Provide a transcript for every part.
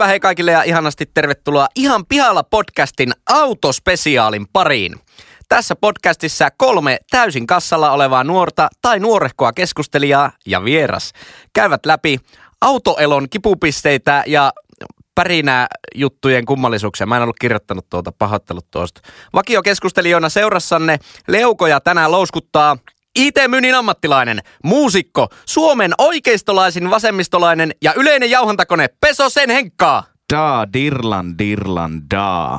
Heipä hei kaikille ja ihanasti tervetuloa Ihan pihalla podcastin autospesiaalin pariin. Tässä podcastissa 3 täysin kassalla olevaa nuorta tai nuorehkoa keskustelijaa ja vieras käyvät läpi autoelon kipupisteitä ja pärinää juttujen kummallisuuksia. Mä en ollut kirjoittanut tuota, pahoittelut tuosta. Vakiokeskustelijoina seurassanne leukoja tänään louskuttaa IT-myynnin ammattilainen, muusikko, Suomen oikeistolaisin, vasemmistolainen ja yleinen jauhantakone Pesosen Henkkaa. Da, dirlan, dirlan, da.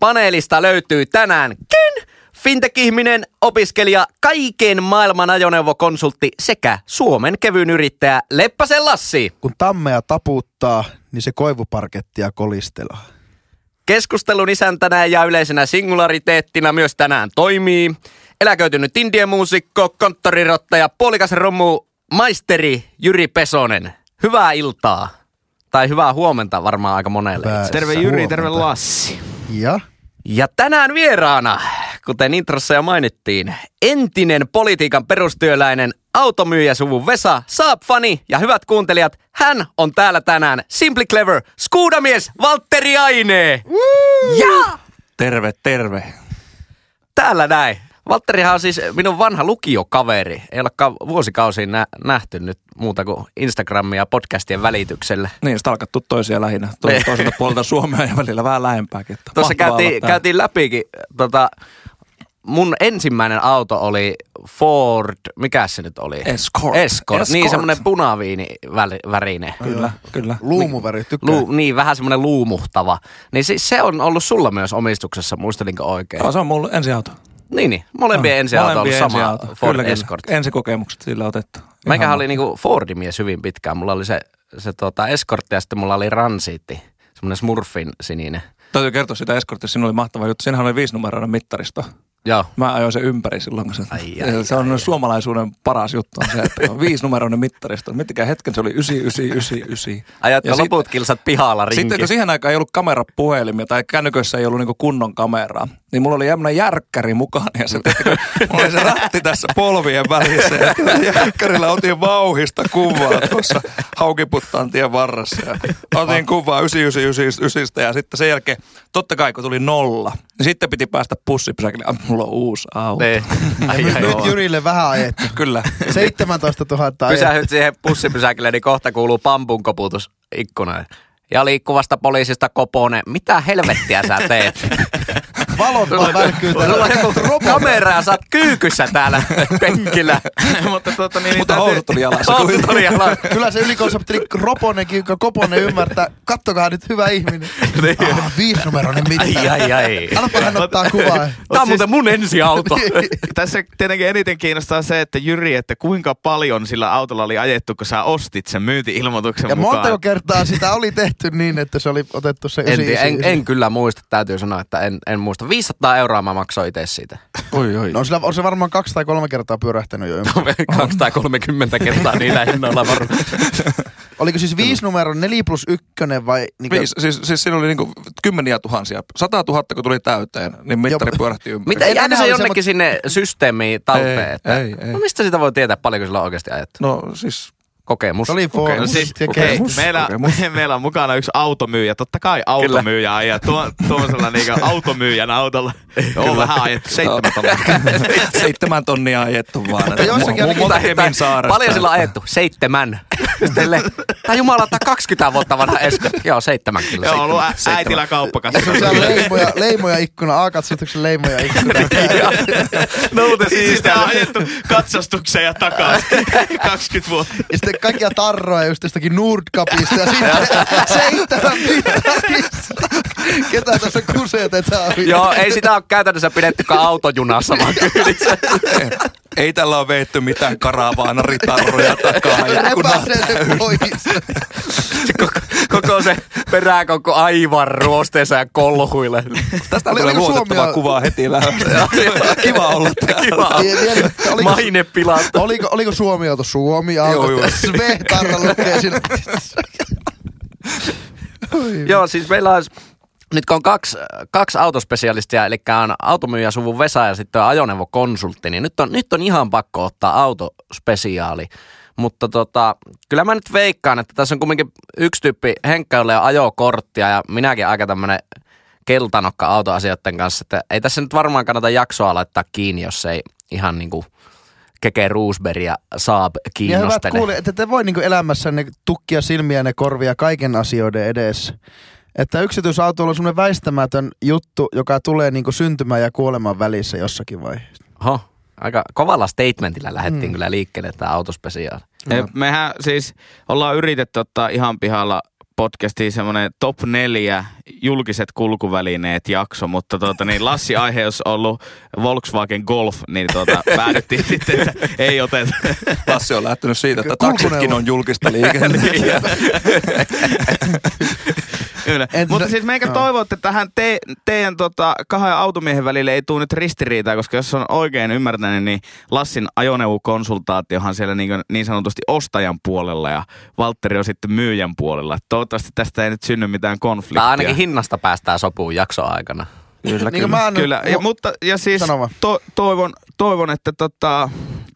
Paneelista löytyy tänäänkin fintech-ihminen, opiskelija, kaiken maailman ajoneuvokonsultti sekä Suomen kevyyn yrittäjä Leppäsen Lassi. Kun tammea taputtaa, niin se koivuparkettia kolistelaa. Keskustelun isäntänä ja yleisenä singulariteettina myös tänään toimii eläköitynyt indiemuusikko, konttorirottaja, puolikas romu, maisteri Juri Pesonen. Hyvää iltaa. Tai hyvää huomenta varmaan aika monelle. Terve Juri, huomenta. Terve Lassi. Ja tänään vieraana, kuten introssa jo mainittiin, entinen politiikan perustyöläinen automyyjäsuvun Vesa Saapfani. Ja hyvät kuuntelijat, hän on täällä tänään Simply Clever Skoda-mies Valtteri Aine. Ja terve, terve. Täällä näin. Valtterihan on siis minun vanha lukiokaveri. Ei olekaan vuosikausiin nähty nyt muuta kuin Instagramia ja podcastien välityksellä. Niin, sitä on alkattu toisia lähinnä. Toiselta puolelta Suomea ja välillä vähän lähempääkin. Tuossa käytiin läpikin. Mun ensimmäinen auto oli Ford, mikä se nyt oli? Escort. Niin, semmoinen punaviinivärinen. Kyllä. Luumuväri, tykkää. Niin, vähän semmoinen luumuhtava. Niin siis se on ollut sulla myös omistuksessa, muistelinko oikein? No, se on mulla ensi auto. Niin. Molempien ensiauto on ollut sama Ford Escort. Kyllä. Ensikokemukset sillä otettu. Mäikähän oli niinku Fordin mies hyvin pitkään. Mulla oli se Escort ja sitten mulla oli Ransiitti, semmoinen Smurfin sininen. Täytyy kertoa sitä Escortista, siinä oli mahtava juttu. Siinähän oli 5-numeroinen mittaristo. Joo. Mä ajoin sen ympäri silloin, kun se on suomalaisuuden paras juttu on se, että on 5-numeroinen mittaristo. Miettikää hetken, se oli 9999. Ajatko loput kilsat pihalla rinki. Sitten kun siihen aikaan ei ollut kamerapuhelimia tai kännyköissä ei ollut niinku kunnon kameraa, niin mulla oli jämmönen järkkäri mukaan ja se, mulla oli se ratti tässä polvien välissä ja järkkärillä otin vauhista kuvaa tuossa Haukiputtaan tien varressa. Ja otin kuvaa 9999 ja sitten sen jälkeen, totta kai kun tuli 0, niin sitten piti päästä pussipysäkille. Mulla on uusi auto. Niin. Nyt Jurille vähän ajettu. Kyllä. 17 000 ajettu. Pysähyt siihen pussipysäkille, niin kohta kuuluu pampun koputus ikkunaan. Ja liikkuvasta poliisista Koponen. Mitä helvettiä sä teet? Valot vaan välkkyy täällä. Sulla on joku kamera ja sä oot kyykyssä täällä penkillä. Mutta housut oli jalassa. Kyllä se ylikonsepteli Roponenkin, joka Koponen ymmärtää. Kattokaa nyt, hyvä ihminen. 5-numeroinen mitään. Ai. Alpa hän ottaa kuvaa. Tää on muuten mun ensiauto. Tässä tietenkin eniten kiinnostaa se, että Jyri, että kuinka paljon sillä autolla oli ajettu, kun sä ostit sen myynti-ilmoituksen mukaan. Ja montako kertaa sitä oli tehty niin, että se oli otettu se en kyllä muista, täytyy sanoa, että en muista. 500 euroa mä maksoin itse siitä. Oi. No on se varmaan 2 tai 3 kertaa pyörähtänyt jo. 230 kertaa niillä hinnoilla varmaan. Oliko siis 5-numero, 4+1 vai? Niin siis siinä oli niinku kymmeniä tuhansia. 100 000 kun tuli täyteen, niin mittari pyörähti ympäri. Mitä, jääkö se jonnekin sinne systeemiin talteen? Ei. No mistä sitä voi tietää, paljonko sillä on oikeasti ajettu? No siis... Kokemus. Se oli kokemus. Meillä on mukana yksi automyyjä. Totta kai automyyjä ajaa. Tuollaisella niinku automyyjän autolla. On vähän ajettu. 7 tonnia ajettu vaan. Paljon sillä on ajettu? 7. Tai jumalata 20 vuotta vanha Escort. Joo, 7 kyllä. Joo, on ollut äitillä kauppakassa. Se on leimoja ikkuna. A-katsastuksen leimoja ikkuna. Nouten siistää. Sitä ajettu katsastukseen ja takaa. 20 vuotta. Kaikkia tarroja just jostakin Nordcupista ja sitten 7 mittarista. Ketä tässä kusetetaan? Joo, ei sitä ole käytännössä pidettykään autojunassa vaan kyydissä. Ei tällä ole veetty mitään karavaanaritarroja takaa. Epäselle pois. Koko se peräkokko aivan ruosteessa ja kolhuille. Tästä tulee luotettava kuvaa heti lähdössä. Kiva olla täällä. Maine pilattu. Oliko Suomi-auto Suomi-auto? Joo. Svehtarra lukee sillä. Joo, siis meillä on... Nyt kun on kaksi autospesialistia, eli on automyyjäsuvun Vesa ja sitten on ajoneuvokonsultti, niin nyt on ihan pakko ottaa autospesiaali. Mutta kyllä mä nyt veikkaan, että tässä on kumminkin yksi tyyppi Henkka, jolle on ajokorttia ja minäkin aika tämmönen keltanokka autoasioiden kanssa. Että ei tässä nyt varmaan kannata jaksoa laittaa kiinni, jos ei ihan niinku Keke Roosberg ja Saab kiinnostele. Ja hyvät kuulijat, että te voi niinku elämässänne tukkia silmiä ja korvia kaiken asioiden edessä. Että yksityisauto on semmoinen väistämätön juttu, joka tulee niinku syntymään ja kuoleman välissä jossakin vaiheessa. Oho, aika kovalla statementillä lähdettiin kyllä liikkeelle tämä autospesiaali. No. Mehän siis ollaan yritetty ottaa ihan pihalla podcastiin semmoinen top 4 julkiset kulkuvälineet jakso, mutta niin Lassi aihe olisi ollut Volkswagen Golf, niin päädyttiin sitten, että ei oteta. Lassi on lähtenyt siitä, että taksitkin on julkista liikennettä. Mutta siis meikä toivon, että tähän teidän kahden automiehen välille ei tule nyt ristiriitaa, koska jos on oikein ymmärtänyt, niin Lassin ajoneuvokonsultaatiohan siellä niin sanotusti ostajan puolella ja Valtteri on sitten myyjän puolella. Toivottavasti tästä ei nyt synny mitään konfliktia. Tää ainakin hinnasta päästään sopuun jakson aikana. Kyllä, niin kyllä. Kyllä. Ja siis toivon, että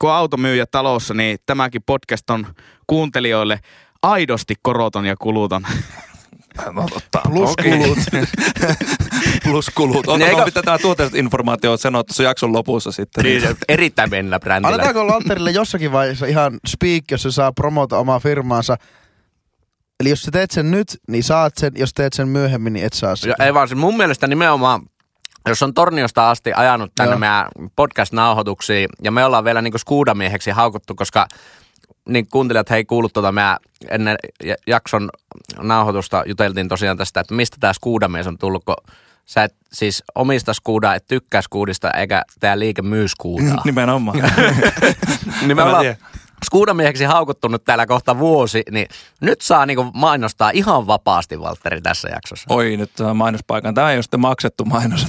kun automyyjä talossa, niin tämäkin podcast on kuuntelijoille aidosti koroton ja kuluton. Pluskulut. Pluskulut. Otetaan pitää tämä tuoteinformaatio sanoa tuossa jakson lopussa sitten. Niin, erittäin mennä brändillä. Annetaanko Valtterille jossakin vaiheessa ihan speak, jos se saa promota omaa firmaansa? Eli jos sä teet sen nyt, niin saat sen. Jos teet sen myöhemmin, niin et saa sitä. Ei vaan, mun mielestä nimenomaan, jos on Torniosta asti ajanut tänne meidän podcast-nauhoituksiin, ja me ollaan vielä niinku skuudamieheksi haukuttu, koska niin kuuntelijat, hei, kuullut meidän ennen jakson nauhoitusta juteltiin tosiaan tästä, että mistä tää skuudamies on tullut, kun sä et siis omista skuudaa, et tykkää skuudista, eikä tää liike myy skuudaa. Nimenomaan. Nimenomaan. Skuudamieheksi haukuttunut täällä kohta vuosi, niin nyt saa niinku mainostaa ihan vapaasti, Valtteri, tässä jaksossa. Oi, nyt on mainospaikan. Tämä ei ole sitten maksettu mainos.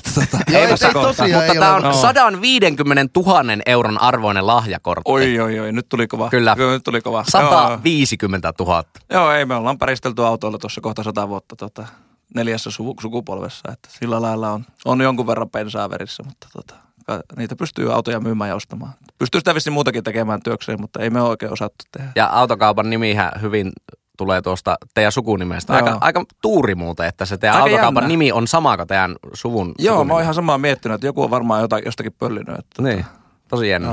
Ei tässä kohtaa. Mutta tämä on 150 000 euron arvoinen lahjakortti. Oi, nyt tuli kova. Kyllä. Nyt tuli kova. 150 000. Joo, ei, me ollaan päristelty autoilla tuossa kohta 100 vuotta 4. sukupolvessa. Että sillä lailla on jonkun verran pensaa verissä, mutta niitä pystyy autoja myymään ja ostamaan. Pystyy sitä vissiin muutakin tekemään työkseen, mutta ei me oikein osattu tehdä. Ja autokaupan nimihän hyvin tulee tuosta teidän sukunimestä. Aika tuuri muuten, että se teidän aika autokaupan jännä. Nimi on sama kuin teidän suvun. Joo, sukunimi. Mä oon ihan samaa miettinyt, että joku on varmaan jostakin pöllinyt. Että niin, tosi jännä.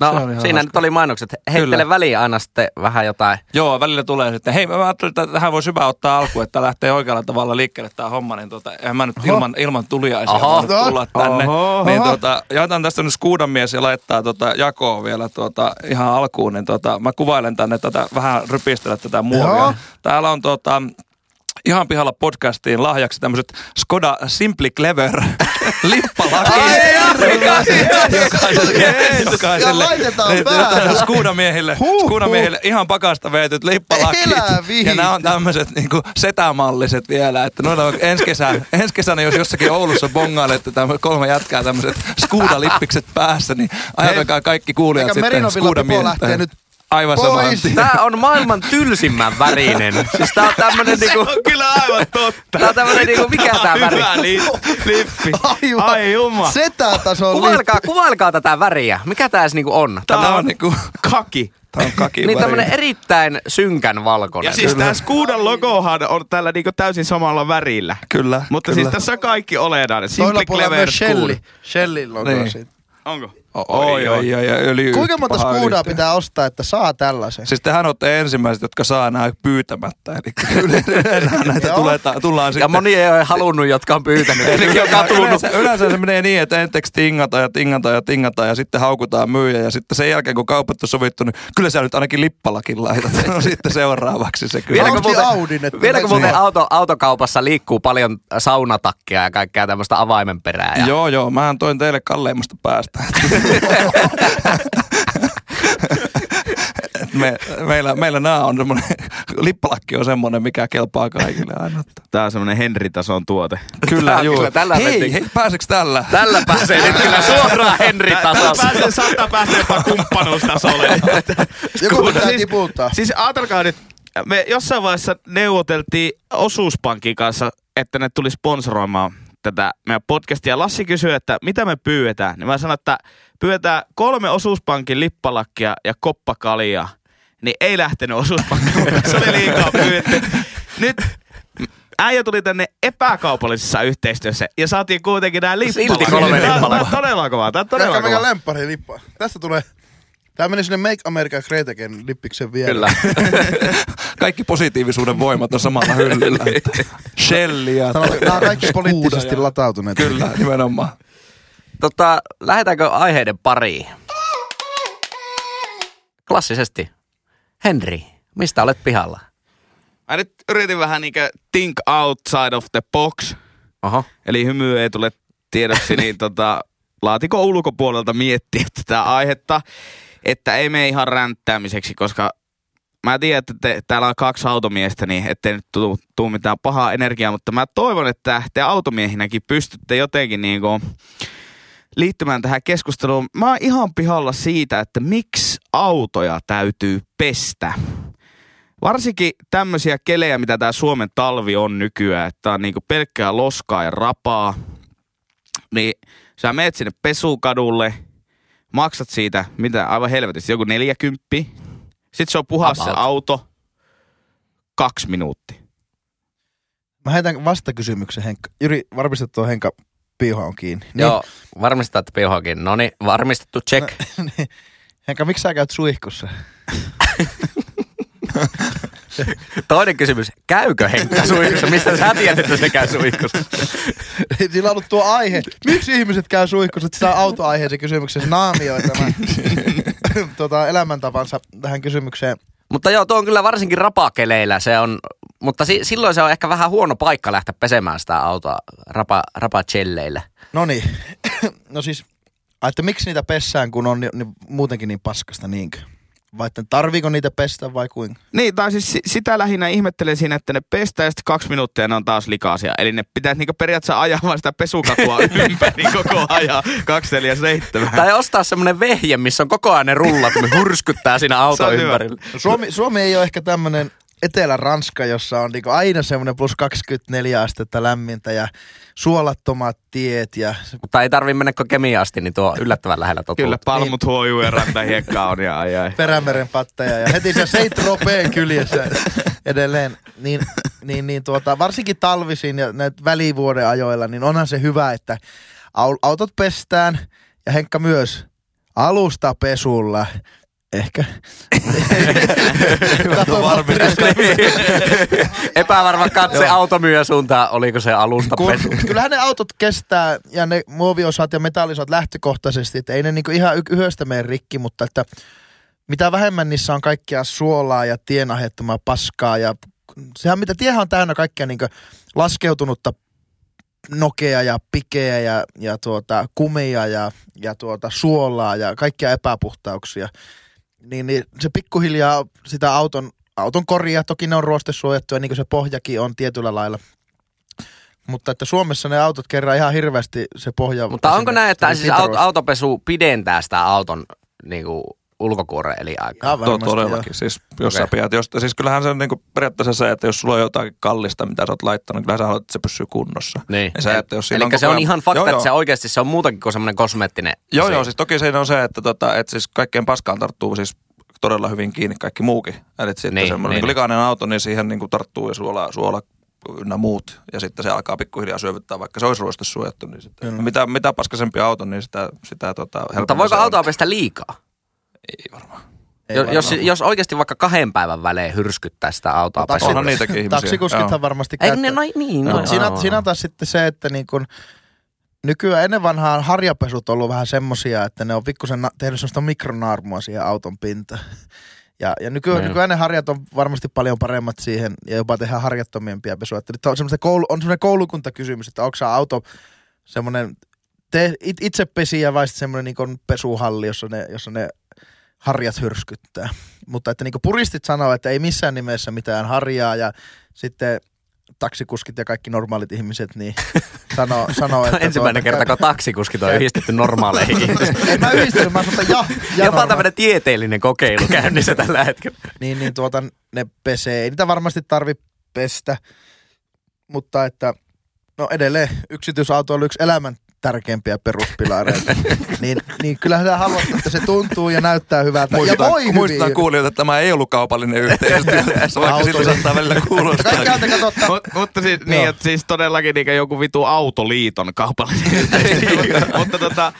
No, siinä hauska. Nyt oli mainokset. Heittele kyllä väliin aina sitten vähän jotain. Joo, välillä tulee sitten. Hei, mä ajattelin, että tähän voisi hyvä ottaa alkuun, että lähtee oikealla tavalla liikkeelle tämä homma. Niin eihän mä nyt ilman tuliaisia tulla tänne. Niin jaetaan tästä nyt skuudamies ja laittaa jakoon vielä ihan alkuun. Niin mä kuvailen tänne vähän rypistellä tätä muovia. Joo. Täällä on ihan pihalla podcastiin lahjaksi tämmöiset Škoda Simply Clever jokaiselle skuudamiehille ihan pakasta veetyt lippalakit. Ja nämä on tämmöiset niinku setämalliset vielä, että noilla on ensi kesänä, jos jossakin Oulussa bongailette 3 jätkää tämmöiset skuudalippikset päässä, niin ajatelkaa kaikki kuulijat sitten skuudamiehille. Aivan pois. Tää on maailman tylsimmän värinen. Siis tää on tämmönen niinku... Se on kyllä aivan totta. Tää on tämmönen niinku... Mikä tää väri? Hyvä lippi. Aivan. Ai jumala. Setätason lippi. Kuvailkaa tätä väriä. Mikä tää edes niinku on? Tää on niinku... Kaki. Tää on kakin niin tämmönen erittäin synkän valkoinen. Ja siis tää Škodan logohan on tällä niinku täysin samalla värillä. Kyllä. Mutta siis tässä on kaikki olennainen. Toilla puolella myös Shelly. Shellin logo sitten. Onko? Oi, kuinka monta skuudaa pitää ostaa, että saa tällaisen? Siis tehän olette ensimmäiset, jotka saa nämä pyytämättä. Eli näitä tullaan sitten. Ja moni ei ole halunnut, jotka on pyytänyt. Yleensä se menee niin, että enteksi tingataan ja sitten haukutaan myyjä. Ja sitten sen jälkeen, kun kaupat on sovittu, niin kyllä sä nyt ainakin lippalakin laitat. No sitten seuraavaksi se kyllä. Vieläkö muuten autokaupassa liikkuu paljon saunatakkia ja kaikkea tämmöistä avaimenperää? Ja... Joo, mähän toin teille kalleimmasta päästä. Meillä nämä on semmoinen, lippalakki on semmoinen, mikä kelpaa kaikille aina. Tämä on semmoinen Henri-tason tuote. Kyllä, juu. Hei, pääseekö tällä? Tällä pääsee nyt kyllä suoraan Henri-tasossa. Tällä pääsee jopa kumppanuustasolle. Joku pitää tiputtaa. Siis ajatelkaa nyt, me jossain vaiheessa neuvoteltiin Osuuspankin kanssa, että ne tuli sponsoroimaan tätä meidän podcastia. Lassi kysyy, että mitä me pyydetään. Niin mä sanon, että pyydetään 3 Osuuspankin lippalakkia ja koppakalia. niin ei lähtenyt osuuspankkiin. Se oli liikaa pyytty. Nyt äijä tuli tänne epäkaupallisessa yhteistyössä ja saatiin kuitenkin nää lippalaa. Silti 3 lippalaa. Tää on todella kovaa, Ehkä meidän lemppari lippaa. Tästä tulee... Tää meni sinne Make America Great Again -lippiksen vielä. Kyllä. Kaikki positiivisuuden voimat on samalla hyllyllä. Shellia. Nämä on kaikki poliittisesti latautuneet. Kyllä, nimenomaan. Lähdetäänkö aiheiden pariin? Klassisesti. Henri, mistä olet pihalla? Mä nyt yritin vähän niinkö think outside of the box. Aha. Eli hymy ei tule tiedoksi, niin laatikon ulkopuolelta miettiä tätä aihetta. Että ei mene ihan ränttäämiseksi, koska mä tiedän, että täällä on 2 automiestä, niin ettei nyt tuu mitään pahaa energiaa, mutta mä toivon, että te automiehinäkin pystytte jotenkin niinku liittymään tähän keskusteluun. Mä oon ihan pihalla siitä, että miksi autoja täytyy pestä. Varsinkin tämmöisiä kelejä, mitä tää Suomen talvi on nykyään, että tää on niinku pelkkää loskaa ja rapaa. Niin sä meet sinne pesukadulle. Maksat siitä, mitä aivan helvetisti, joku 40. Sitten se on puhas se auto 2 minuuttia. Mä heitän vastakysymyksen, Henkka. Juri, varmista tuo Henkka piuha on kiinni. Niin. Joo, varmistaa, että piuha on kiinni. Noniin, varmistettu, check. No, niin. Henkka, miksi sä käyt suihkussa? Toinen kysymys, käykö Henkka suihkussa? Mistä sä tiedät, että se käy suihkussa? Sillä on ollut tuo aihe. Miksi ihmiset käy suihkussa? Että sitä autoaiheeseen kysymyksessä naamioi tämän elämäntapansa tähän kysymykseen. Mutta joo, tuo on kyllä varsinkin rapakeleillä. Se on, mutta silloin se on ehkä vähän huono paikka lähteä pesemään sitä autoa rapacelleillä. Noniin. No siis, että miksi niitä pessään, kun on muutenkin niin paskasta niinkö? Vai tarviiko niitä pestä vai kuinka? Niin, tai siis sitä lähinnä ihmettelen siinä, että ne pestää ja sitten 2 minuuttia ne on taas likaisia. Eli ne pitäisi niinku periaatteessa ajaa vaan sitä pesukatua ympäri koko ajan, 247. Tai ostaa semmoinen vehje, missä on koko ajan ne rullat, kun hurskyttää siinä auton ympärillä. Suomi ei ole ehkä tämmöinen Etelä-Ranska, jossa on niinku aina semmoinen plus 24 astetta lämmintä ja suolattomat tiet. Ja... Mutta ei tarvitse mennä Kemiin asti, niin tuo yllättävän lähellä totuutta. Kyllä, palmut huojuu ja rantahiekka on ja ajai. Perämeren pattaja ja heti se Saint-Tropeen kyljessä edelleen. Varsinkin talvisin ja näitä välivuoden ajoilla, niin onhan se hyvä, että autot pestään ja Henkka myös alusta pesulla. Ehkä. Epävarma katse automyyjä suuntaan, oliko se alusta pesu. Kyllähän ne autot kestää ja ne muoviosat ja metallisat lähtökohtaisesti, että ei ne niinku ihan yhdestä mene rikki, mutta että mitä vähemmän niissä on kaikkea suolaa ja tienahettomaa paskaa ja sehän mitä tiehän on täynnä kaikkea niinku laskeutunutta nokea ja pikeä ja kumia ja suolaa ja kaikkia epäpuhtauksia. Niin se pikkuhiljaa sitä auton koria, toki ne on ruostesuojattu ja niin kuin se pohjakin on tietyllä lailla. Mutta että Suomessa ne autot kerran ihan hirveästi se pohja... Mutta onko näin, että siis autopesu pidentää sitä auton niin kuin ulkokuoren elinaikaa? Todellakin. Siis, jos kyllähän se on niin kuin periaatteessa se, että jos sulla on jotain kallista, mitä sä oot laittanut, kyllä sä haluat, että se pysyy kunnossa. Niin. Eli se on ihan fakta, että se oikeasti se on muutakin kuin semmoinen kosmeettinen. Joo, siis toki se on se, että siis kaikkeen paskaan tarttuu siis todella hyvin kiinni kaikki muukin. Eli sitten semmoinen likainen auto, niin siihen niin kuin tarttuu ja suola ynnä muut. Ja sitten se alkaa pikkuhiljaa syövyttää, vaikka se olisi ruostesuojattu. Niin mitä paskasempi auto, niin sitä helpommin. Mutta voiko autoa pestä liikaa? Ei varmaan. Jos oikeasti vaikka 2 päivän välein hyrskyttää sitä autoa. Onhan niitäkin ihmisiä. Taksikuskithan varmasti käyttää. Siinä on taas sitten se, että niin kun nykyään ennen vanhaan harjapesut on ollut vähän semmosia, että ne on pikkusen tehnyt semmoista mikronaarmua siihen auton pintaan. Ja nykyään ne harjat on varmasti paljon paremmat siihen ja jopa tehdään harjattomiempia pesua. Että on semmoinen koulukuntakysymys, että onko se auto semmoinen itse pesiä vai sitten semmoinen niin kun pesuhalli, jossa ne harjat hyrskyttää. Mutta että niinku puristit sanoo, että ei missään nimessä mitään harjaa ja sitten taksikuskit ja kaikki normaalit ihmiset niin sanoo että ensimmäinen kerta kun taksikuskit on yhdistetty normaaleihin ihmisiin. En mä yhdisty, mä sanon jopa tämmöinen tieteellinen kokeilu käynnissä tällä hetkellä. Ne pesee. Ei niitä varmasti tarvitse pestä, mutta että no edelleen yksityisauto on yksi elämän tärkeimpiä peruspilareita. niin kyllähän sä haluat, että se tuntuu ja näyttää hyvältä. Muistetaan kuulijoita, että tämä ei ollut kaupallinen yhteistyö. Vaikka siltä saattaa välillä kuulostaa. Mutta siis, niin, että siis todellakin niin joku vitu autoliiton kaupallinen yhteistyö. Mutta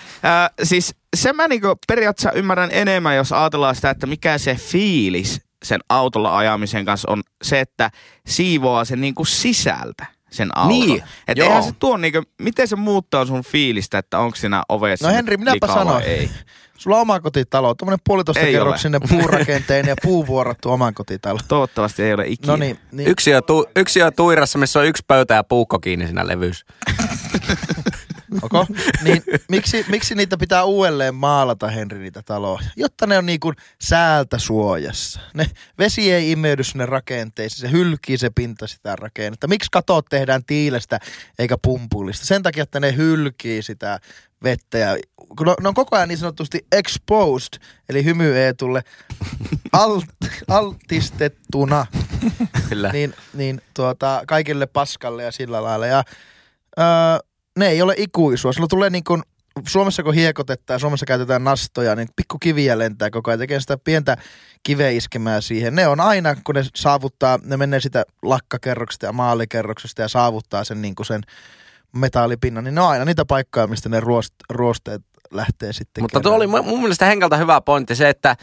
siis se mä niin periaatteessa ymmärrän enemmän, jos ajatellaan sitä, että mikä se fiilis sen autolla ajamisen kanssa on se, että siivoaa sen niin kuin sisältä. Sen auton. Niin, että eihän se tuo niinkö, miten se muuttaa sun fiilistä, että onko siinä ovessa likaa vai ei? No Henri, minäpä sanoin. Sulla on omakotitalo, tuommoinen 1,5 kerroksinen puurakenteinen ja puuvuorattu omakotitalo. Toivottavasti ei ole ikinä. No niin. Yksi on tuirassa, missä on yksi pöytä ja puukko kiinni siinä levyys. Oko? Niin, miksi niitä pitää uudelleen maalata, Henri, niitä taloja? Jotta ne on niin kuin säältä suojassa. Ne vesi ei imeydy sinne rakenteisiin, se hylkii se pinta sitä rakennetta. Miksi katot tehdään tiilestä eikä pumpulista? Sen takia, että ne hylkii sitä vettä. Ja, ne on koko ajan niin sanotusti exposed, eli hymyeetulle altistettuna. Kyllä. Niin, kaikille paskalle ja sillä lailla. Ja, ne ei ole ikuisua. Sulla tulee niin kuin, Suomessa kun hiekotetaan, Suomessa käytetään nastoja, niin pikkukiviä lentää koko ajan, tekee sitä pientä kiveä iskemää siihen. Ne on aina, kun ne saavuttaa, ne menee sitä lakkakerroksesta ja maalikerroksesta ja saavuttaa sen, niin kuin sen metallipinnan, niin ne on aina niitä paikkoja, mistä ne ruosteet lähtee sitten. Mutta tuo oli mun mielestä Henkalta hyvä pointti se, että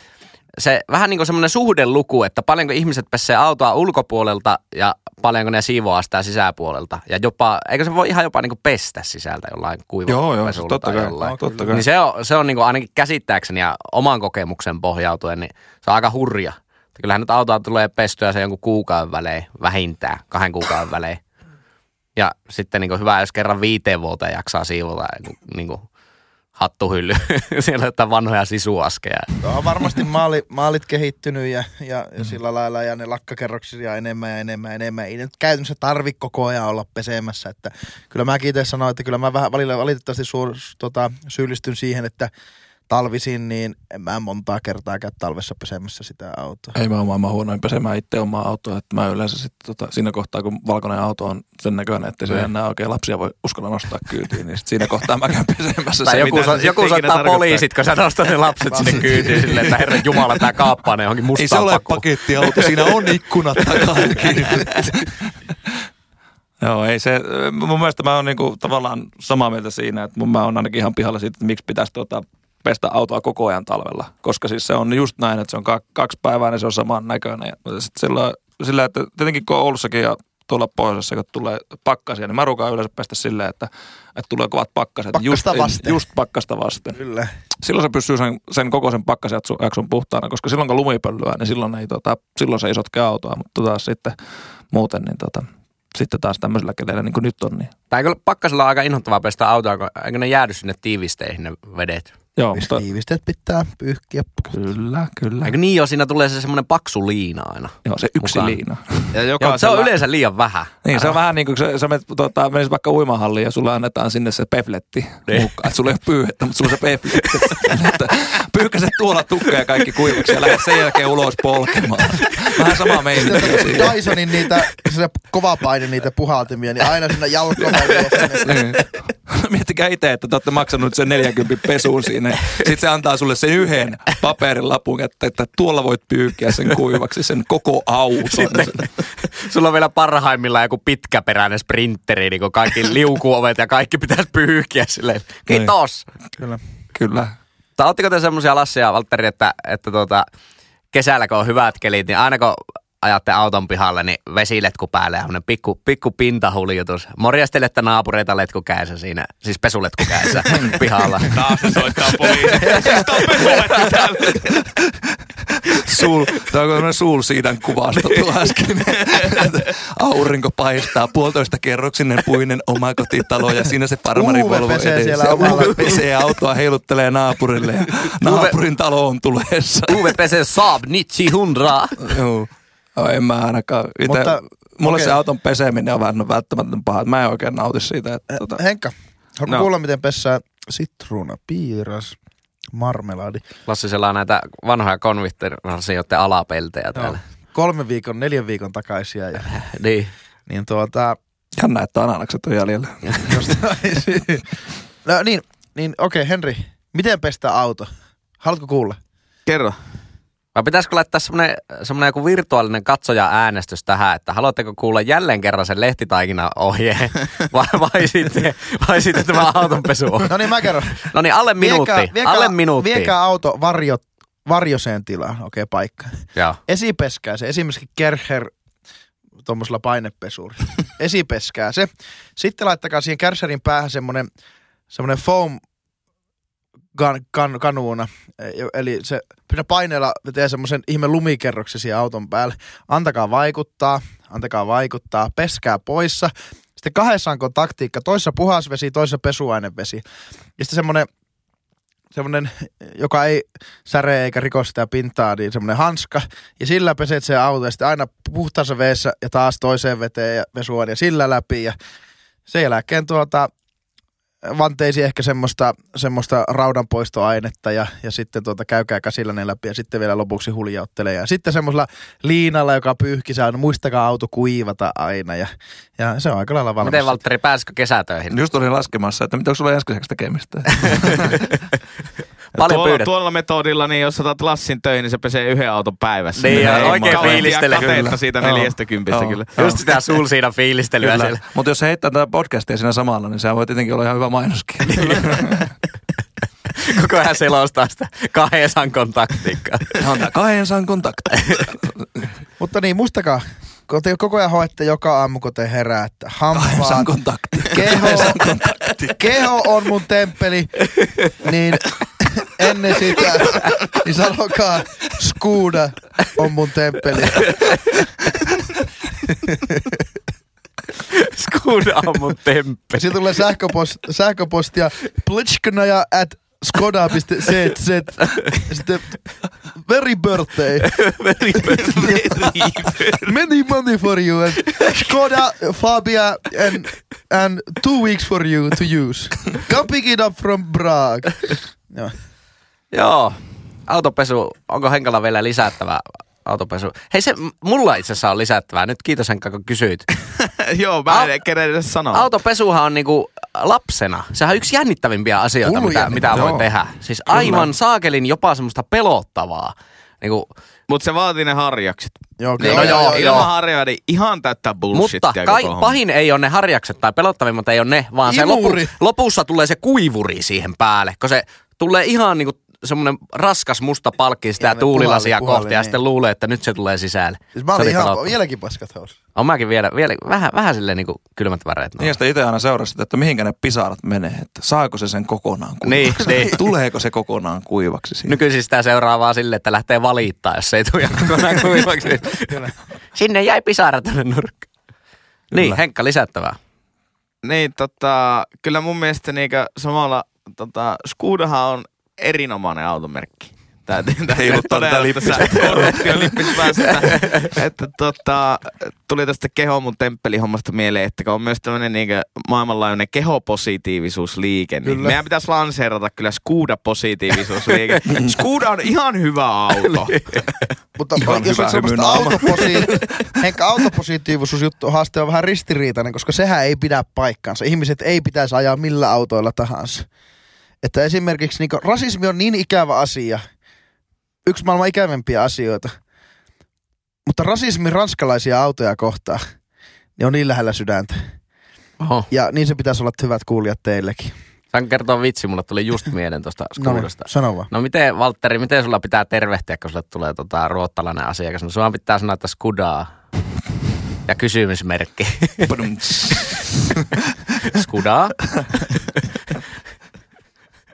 se vähän niin kuin semmoinen suhdeluku, että paljonko ihmiset pesee autoa ulkopuolelta ja paljonko ne siivoaa sitä sisäpuolelta. Ja jopa, eikö se voi ihan jopa niin kuin pestä sisältä jollain kuivapesulla tai jollain. Joo, totta kai. Niin se on niin kuin ainakin käsittääkseni ja oman kokemuksen pohjautuen, niin se on aika hurja. Kyllähän nyt autoa tulee pestyä se jonkun kuukauden välein, vähintään 2 kuukauden välein. Ja sitten niin kuin hyvä, jos kerran 5 vuoteen jaksaa siivota niin kuin hattuhylly. Siellä on vanhoja sisuaskeja. Tuo on varmasti maalit kehittynyt ja sillä lailla ja ne lakkakerroksia enemmän ja enemmän ja enemmän. Ei nyt käytännössä tarvi koko ajan olla pesemässä. Että kyllä mäkin itse sanoin, että kyllä mä vähän valitettavasti syyllistyn siihen, että talvisin, niin en mä montaa kertaa käy talvessa pesemässä sitä autoa. Ei mä oon maailman huonoin pesemään itse omaa autoa. Että mä yleensä sitten siinä kohtaa, kun valkoinen auto on sen näköinen, että se enää oikein lapsia voi uskalla nostaa kyytiin, niin sitten siinä kohtaa mä käyn pesemässä. Tai joku saattaa poliisit, kun sä nostat ne lapset sinne kyytiin silleen, että herran jumala, tää kaappaa ne johonkin mustaan pakoon. Ei se ole pakettiauto, siinä on ikkunat takaan kiinnitetty. Joo, ei se, mun mielestä mä oon niinku tavallaan samaa mieltä siinä, että mä oon ainakin ihan pihalla siitä, että miksi pitäisi pestä autoa koko ajan talvella, koska siis se on just näin, että se on 2 päivää, niin se on saman näköinen. Ja sitten sillä, että tietenkin kun Oulussakin ja tuolla pohjoisessa, kun tulee pakkasia, niin mä rukaan yleensä pestä silleen, että tulee kovat pakkaset. Just pakkasta vasten. Kyllä. Silloin se pysyy sen kokoisen pakkasjakson puhtaana, koska silloin kun lumipöllyää, niin silloin se ei sotke autoa, mutta taas sitten muuten niin sitten taas tämmöisellä keleillä, niin kuin nyt on. Niin. Tai eikö pakkasella on aika inhottavaa pestä autoa, kun eikö ne jäädy sinne tiivisteihin ne vedet? Joo, mutta tiivisteet pitää pyyhkiä. Kyllä. Eikö niin jo, siinä tulee se semmoinen paksu liina aina. Joo, se yksi mukaan. Liina. Joo, se on yleensä liian vähän. Niin, se on vähän niin kuin sä menisit vaikka uimahalliin ja sulla annetaan sinne se pefletti mukaan. Että sulla ei ole pyyhettä, mutta sulla on se pefletti. Pyyhkäset tuolla tukkeja kaikki kuivaksi ja lähde sen jälkeen ulos polkemaan. Vähän sama meininki. Dysonin niitä, se kovapaine niitä puhaltimia, niin aina sinne jalkoväliin. Miettikää itse, että te olette maksanut sen 40 pesuun siinä. Sitten se antaa sulle sen yhden paperilapun, että tuolla voit pyykiä sen kuivaksi, sen koko auton. Sulla on vielä parhaimmillaan joku pitkäperäinen sprinteri, niin kun kaikki liukuovet ja kaikki pitäisi pyyhkiä silleen. Kiitos! Kyllä. Oletteko te semmoisia, Lassi ja Valtteri, että kesällä kun on hyvät kelit, niin aina kun ajatte auton pihalle, niin vesiletku päälle ja semmoinen pikku pintahuljutus. Morjastelette naapureita letkukäisä siinä, siis pesuletkukäisä pihalla. Taas soittaa poliisi. Siis tää on pesuletku täällä. Tää on semmoinen Soul-siidan kuvasto tuo äsken. Aurinko paistaa 1,5-kerroksinen puinen omakotitalo ja siinä se farmari Volvo edessä. Uwe pesee autoa, heiluttelee naapurille ja naapurin talo on tulessa. Uwe pesee Saab 900. Joo. No, en mä ainakaan. Mulle se auton peseminen on vähän välttämätön paha. Mä en oikein nauti siitä. Henkka, haluan kuulla, miten pessää sitruuna, piiras, marmeladi. Lassi selaa näitä vanhoja konviterasioiden alapeltejä täällä. 3 viikon, 4 viikon takaisia. Ja niin. Jännä, että ananakset on jäljellä. No niin okei, Henri, miten pestää auto? Haluatko kuulla? Kerro. Vai pitäisikö laittaa semmoinen joku virtuaalinen katsoja-äänestys tähän, että haluatteko kuulla jälleen kerran sen lehtitaikina-ohjeen vai sitten tämä autonpesu? No niin, mä kerron. No niin, alle minuutti. Viekää viekää auto varjoseen tilaan, okei, paikkaan. Joo. Esipeskää se, esimerkiksi Kärcher tuommoisella painepesurilla. Esipeskää se. Sitten laittakaa siihen Kärcherin päähän semmoinen foam kanuuna, eli se paineella tee semmoisen ihme lumikerroksen siihen auton päälle. Antakaa vaikuttaa, peskää poissa. Sitten kahdessaanko taktiikka, toissa puhasvesi, toissa pesuainevesi. Ja sitten semmoinen, joka ei säree eikä riko sitä pintaa, niin semmoinen hanska. Ja sillä peset se auto ja sitten aina puhtaassa veessä ja taas toiseen veteen ja pesuaine ja sillä läpi. Ja sen jälkeen vanteisi ehkä semmoista raudanpoistoainetta ja sitten käykää käsillä ne läpi ja sitten vielä lopuksi huljauttelee. Ja sitten semmoisella liinalla, joka pyyhkisää on, muistakaa auto kuivata aina ja se on aika lailla valmis. Miten Valtteri, pääsikö kesätöihin? Just olin laskemassa, että mitä onko sulla ensimmäiseksi tekemistä? Tuolla metodilla, niin jos otat Lassin töihin, niin se pesee yhden auton päivässä. Niin, oikein fiilistele kyllä. Siitä 40 kyllä. Just sitä siinä fiilistelyä kyllä. Siellä. Mutta jos heittää tätä podcastia siinä samalla, niin se voi tietenkin olla ihan hyvä mainoskin. Koko ajan selostaa sitä kahden sankon taktiikkaa. No, kahden sankon taktiikkaa. Mutta niin, muistakaa. Te koko ajan hoette joka aamu, kun te heräätte. Hampaat. Keho on mun temppeli. Niin ennen sitä, niin sanokaa, Škoda on mun temppeli. Škoda on mun temppeli. Siitä tulee sähköpostia plitsknaja@skoda.cz. Sitten very birthday. Many money for you. And Škoda, Fabia and 2 weeks for you to use. Come pick it up from Prague. Joo. Autopesu. Onko Henkalla vielä lisättävää autopesu? Hei, se mulla itse asiassa on lisättävää. Nyt kiitos Henkka, kun kysyit. Joo, mä en kerran edes sanoa. Autopesuhan on niinku lapsena. Sehän on yksi jännittävimpiä asioita, mitä voi tehdä. Siis aivan saakelin jopa semmoista pelottavaa. Niinku. Mutta se vaatii ne harjakset. Joo. Ilman harjaa, niin ihan täyttää bullshittia. Mutta pahin ei ole ne harjakset tai pelottavimmat ei ole ne, vaan se lopussa tulee se kuivuri siihen päälle, kun se tulee ihan niinku semmoinen raskas musta palkki sitä tuulilasia kohti ja sitten luulee, että nyt se tulee sisälle. Siis mä olin ihan vieläkin paskat housussa. On mäkin vielä vähän silleen niinku kylmät väreet. Niin ja sitten itse aina seurasit, että mihinkä ne pisarat menee, että saako se sen kokonaan kuivaksi. Niin. Tuleeko se kokonaan kuivaksi siinä? Nykyisin sitä seuraa vaan silleen, että lähtee valittaa, jos se ei tule kokonaan kuivaksi. Sinne jäi pisara tänne nurkkaan. Niin, Henkka, lisättävää. Niin, kyllä mun mielestä niinkä samalla Škodahan on erinomainen automerkki. Tää ei ollut todella korruptiolippiset päästä. Että tuli tästä keho mun temppelihommasta mieleen, että on myös tämmönen niinkö maailmanlaajuinen kehopositiivisuusliike. Niin meidän pitäisi lanseerata kyllä Škoda-positiivisuusliike. Škoda on ihan hyvä auto. Mutta jos on semmoista autopositiivisuusjuttu haaste on vähän ristiriitainen, koska sehän ei pidä paikkaansa. Ihmiset ei pitäisi ajaa millä autoilla tahansa. Että esimerkiksi niin rasismi on niin ikävä asia, yksi maailman ikävempiä asioita, mutta rasismi ranskalaisia autoja kohtaan, niin on niin lähellä sydäntä. Oho. Ja niin se pitäisi olla, hyvät kuulijat, teillekin. Sain kertoa vitsi, mulle tuli just mieleen tuosta Škodasta. No, sano vaan. No miten, Valtteri, miten sulla pitää tervehtiä, kun sulle tulee ruottalainen asiakas? No sulla pitää sanoa, että Škodaa. Ja kysymysmerkki. Škodaa.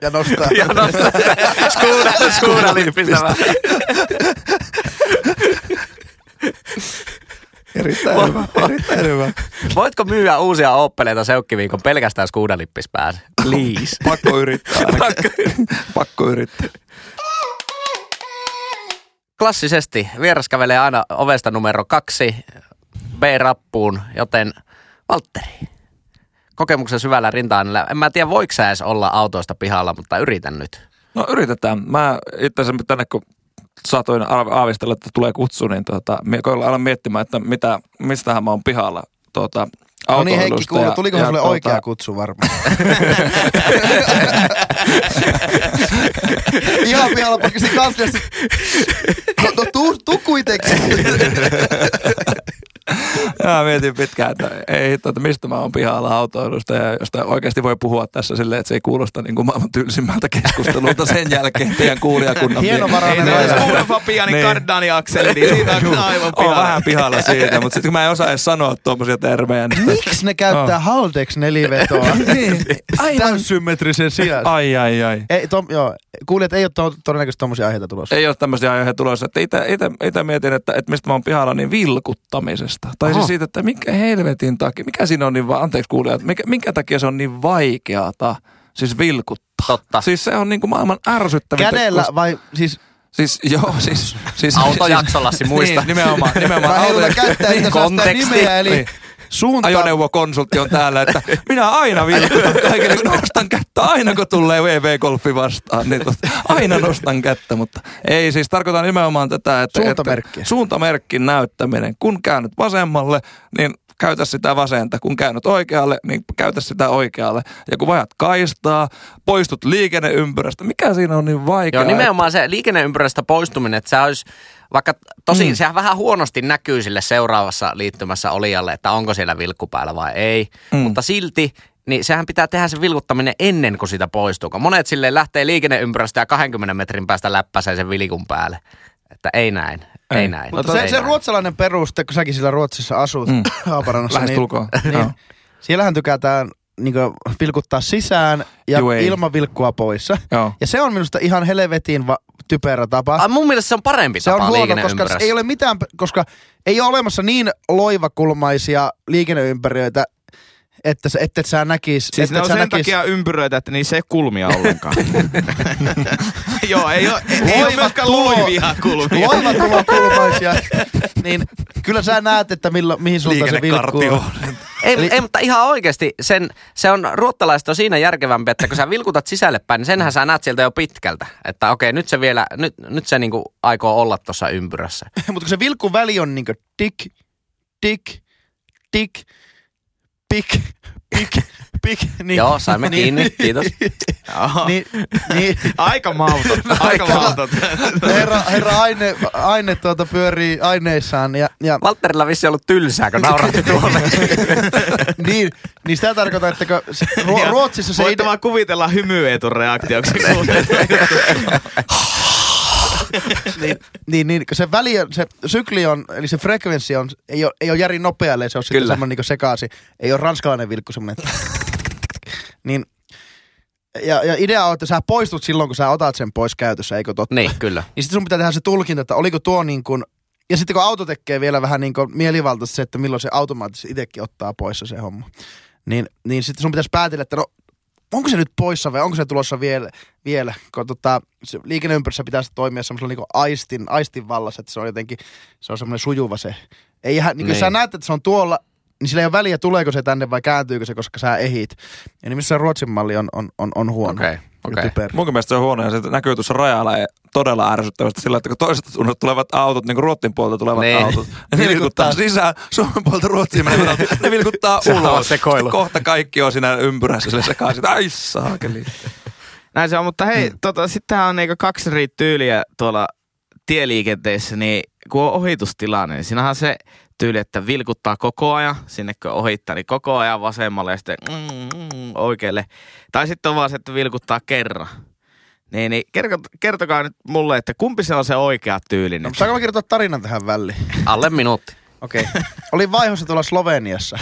Ja nostaa. Škoda lippistä vähän. Erittäin hyvä. Voitko myyä uusia Opeleita seukkiviikon pelkästään Škoda lippis päässä? Please. Pakko yrittää. Klassisesti vieras kävelee aina ovesta numero 2 B-rappuun, joten Valtteri. Kokemuksen syvällä rintaanilla. En mä tiedä, voiko sä edes olla autoista pihalla, mutta yritän nyt. No yritetään. Mä itse asiassa tänne, kun saatoin aavistella, että tulee kutsu, niin me ollaan miettimään, että mistähän mä oon pihalla. No niin Heikki, kuule, tuliko sulle oikea kutsu varmaan? Ihan pihalla pakasti kansliassa. No tuu kuitenkin. Mä mietin pitkään, että ei hitto, että mistä mä oon pihalla autoilusta ja josta oikeasti voi puhua tässä silleen, että se ei kuulosta niin kuin maailman tylsimmältä keskustelulta sen jälkeen teidän kuulijakunnan. Hienovarainen. Kuuleva pianin kardaniakseli, niin siitä on aivan pihalla. Oon vähän pihalla siitä, mutta sitten kun mä en osaa edes sanoa tuommoisia termejä. Miksi ne käyttää Haldex-nelivetoa? Täyssymmetrisen sijaan. Ai. Kuulijat, ei ole todennäköisesti tuommoisia aiheita tulossa. Ei ole tämmöisiä aiheita tulossa. Itse mietin, että mistä mä oon pihalla, niin vilkuttamisesta. Tai siis siitä, että minkä helvetin takia, mikä siinä on niin, anteeksi kuulijat, minkä takia se on niin vaikeata, siis vilkuttaa. Totta. Siis se on niin kuin maailman ärsyttävintä. Kädellä vai siis... Siis autojaksolasi muista. Niin, nimenomaan autoja. Käyttää niitä nimeä, eli... Niin. Ajoneuvokonsultti on täällä, että minä aina vilkutan kaikille, kun nostan kättä, aina kun tulee VW-golfi vastaan, niin aina nostan kättä, mutta ei siis, tarkoitan nimenomaan tätä, että suuntamerkin näyttäminen, kun käännyt vasemmalle, niin käytä sitä vasenta, kun käännyt oikealle, niin käytä sitä oikealle, ja kun vajat kaistaa, poistut liikenneympyrästä, mikä siinä on niin vaikeaa? Joo, nimenomaan se liikenneympyrästä poistuminen, että se olisi... Vaikka tosin sehän vähän huonosti näkyy sille seuraavassa liittymässä olijalle, että onko siellä vilkku päällä vai ei. Mutta silti, niin sehän pitää tehdä se vilkuttaminen ennen kuin sitä poistuu. Monet silleen lähtee liikenneympyrästä ja 20 metrin päästä läppäsee sen vilkun päälle. Että ei näin. Mutta se ruotsalainen peruste, kun säkin sillä Ruotsissa asut Haaparannassa. Lähestulkoon. Niin, siellähän tykätään... Niin vilkuttaa sisään ja ilman vilkkua poissa. Joo. Ja se on minusta ihan helvetin typerä tapa. Mun mielestä se on parempi tapa liikenneympyrässä. Koska ei ole mitään, koska ei ole olemassa niin loivakulmaisia liikenneympyröitä, että et sä näkis. Siis ne on sen takia ympyröitä, että niissä ei kulmia ollenkaan. Joo, ei ole myöskään loivia kulmia. Loivatulokulmaisia. Niin kyllä sä näet, että mihin suuntaan se vilkkuu. Ei, mutta ihan oikeasti se on ruottalaista siinä järkevämpi, että kun sä vilkutat sisälle päin, niin senhän sä näet sieltä jo pitkältä. Että okei, nyt se niinku aikoo olla tuossa ympyrässä. Mutta kun se vilkku väli on niinku tik, tik, tik, pik, pik, pik. Niin, joo, saimme kiinni, kiitos. Niin. Aika mautot. Herra Aine pyörii aineissaan. Ja. Valtterilla vissi on ollut tylsää, kun nauratti tuolle. Niin sitä tarkoitan, että kun Ruotsissa se... Voit vaan kuvitella hymyetun reaktioksi. niin, se väli on, se sykli on, eli se frekvenssi on, ei ole järin nopealle, se on sitten semmoinen niin sekaasi, ei ole ranskalainen vilkku semmoinen. Niin, ja idea on, että sä poistut silloin, kun sä otat sen pois käytössä, eikö totta? Niin, kyllä. Niin sitten sun pitää tehdä se tulkinta, että oliko tuo niin kuin, ja sitten kun auto tekee vielä vähän niin kuin mielivaltaisesti se, että milloin se automaattisesti itsekin ottaa pois se homma. Niin sitten sun pitäisi päätellä, että no, onko se nyt poissa vai onko se tulossa vielä? Kun liikenneympäristössä pitäisi toimia semmoisella niinku aistin vallassa, että se on jotenkin, se on semmoinen sujuva se. Eihän, niin kun sä näet, että se on tuolla, niin sillä ei ole väliä, tuleeko se tänne vai kääntyykö se, koska sä ehit. Ja niin missä Ruotsin malli on huono. Okay. Mun mielestä se on huono ja se näkyy tuossa rajalla todella ärsyttävästi sillä, että kun toiset suunnat tulevat autot, niin kuin Ruotsin puolelta tulevat autot, ne vilkuttaa sisään, Suomen puolelta Ruotsiin menevät autot, ne vilkuttaa ulos. Sitten kohta kaikki on siinä ympyrässä sille sekaisin. Ai saakeli. Näin se on, mutta hei, sittenhän on kaksi eri tyyliä tuolla tieliikenteessä, niin kun on ohitustilanne, niin siinähän se tyyli, että vilkuttaa koko ajan, sinne kun ohittaa, niin koko ajan vasemmalle ja sitten oikealle. Tai sitten on vaan se, että vilkuttaa kerran. Niin kertokaa nyt mulle, että kumpi se on se oikea tyyli. No, saanko mä kertoa tarinan tähän väliin? Alle minuutti. Okei. Olin vaihossa tuolla Sloveniassa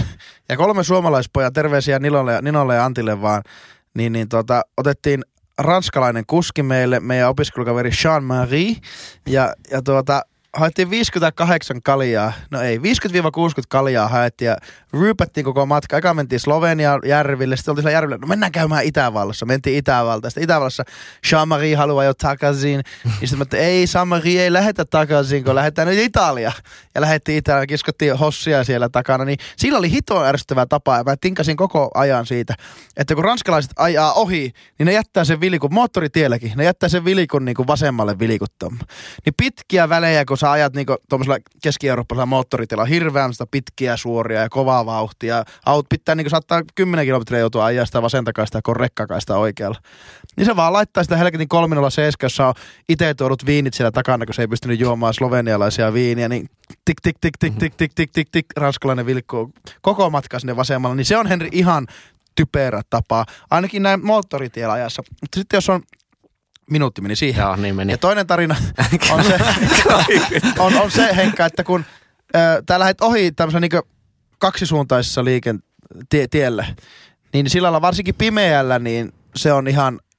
ja 3 suomalaispojaa, terveisiä Ninolle ja Antille vaan, niin, otettiin ranskalainen kuski meille, meidän opiskelukaveri Jean-Marie ja haettiin 58 kaljaa, 50-60 kaljaa haettiin ja ryypättiin koko matka. Eka mentiin Sloveniaan järville, sitten oltiin siellä järville, mennään käymään Itävallassa. Mentiin Itävaltaan, sitten Itävallassa Jean-Marie haluaa jo takaisin. Ja sitten ei Jean-Marie ei lähetä takaisin, kun lähdetään nyt Italiaan. Ja lähdettiin Italiaan, kiskottiin hossia siellä takana. Niin sillä oli hitoon ärsyttävää tapaa ja mä tinkasin koko ajan siitä, että kun ranskalaiset ajaa ohi, niin ne jättää sen vilikun, moottoritielläkin, ne jättää sen vilikun niin kuin vasemmalle vilikuttamaan. Niin pitkiä välejä, kun sä ajat niinku tommosella keski-eurooppalaisella moottoritilla hirveän sitä pitkiä suoria ja kovaa vauhtia. Aut pitää niinku saattaa 10 kilometriä joutua ajaa sitä vasentakaista ja rekkakaista oikealla. Niin se vaan laittaa sitä helketin 307, jossa on ite tuodut viinit siellä takana, kun se ei pystynyt juomaan slovenialaisia viiniä, niin tik tik tik tik tik tik tik tik tik ranskalainen vilkkuu koko matka sinne vasemmalla. Niin se on Henri ihan typerä tapa, ainakin näin moottoritiellä ajassa. Mutta sitten jos on minuutti meni siihen. Joo, niin meni. Ja toinen tarina on se, on se Henkka, että kun tää lähdet ohi tämmöisellä niinku kaksisuuntaisessa tielle, niin sillä lailla varsinkin pimeällä, niin se on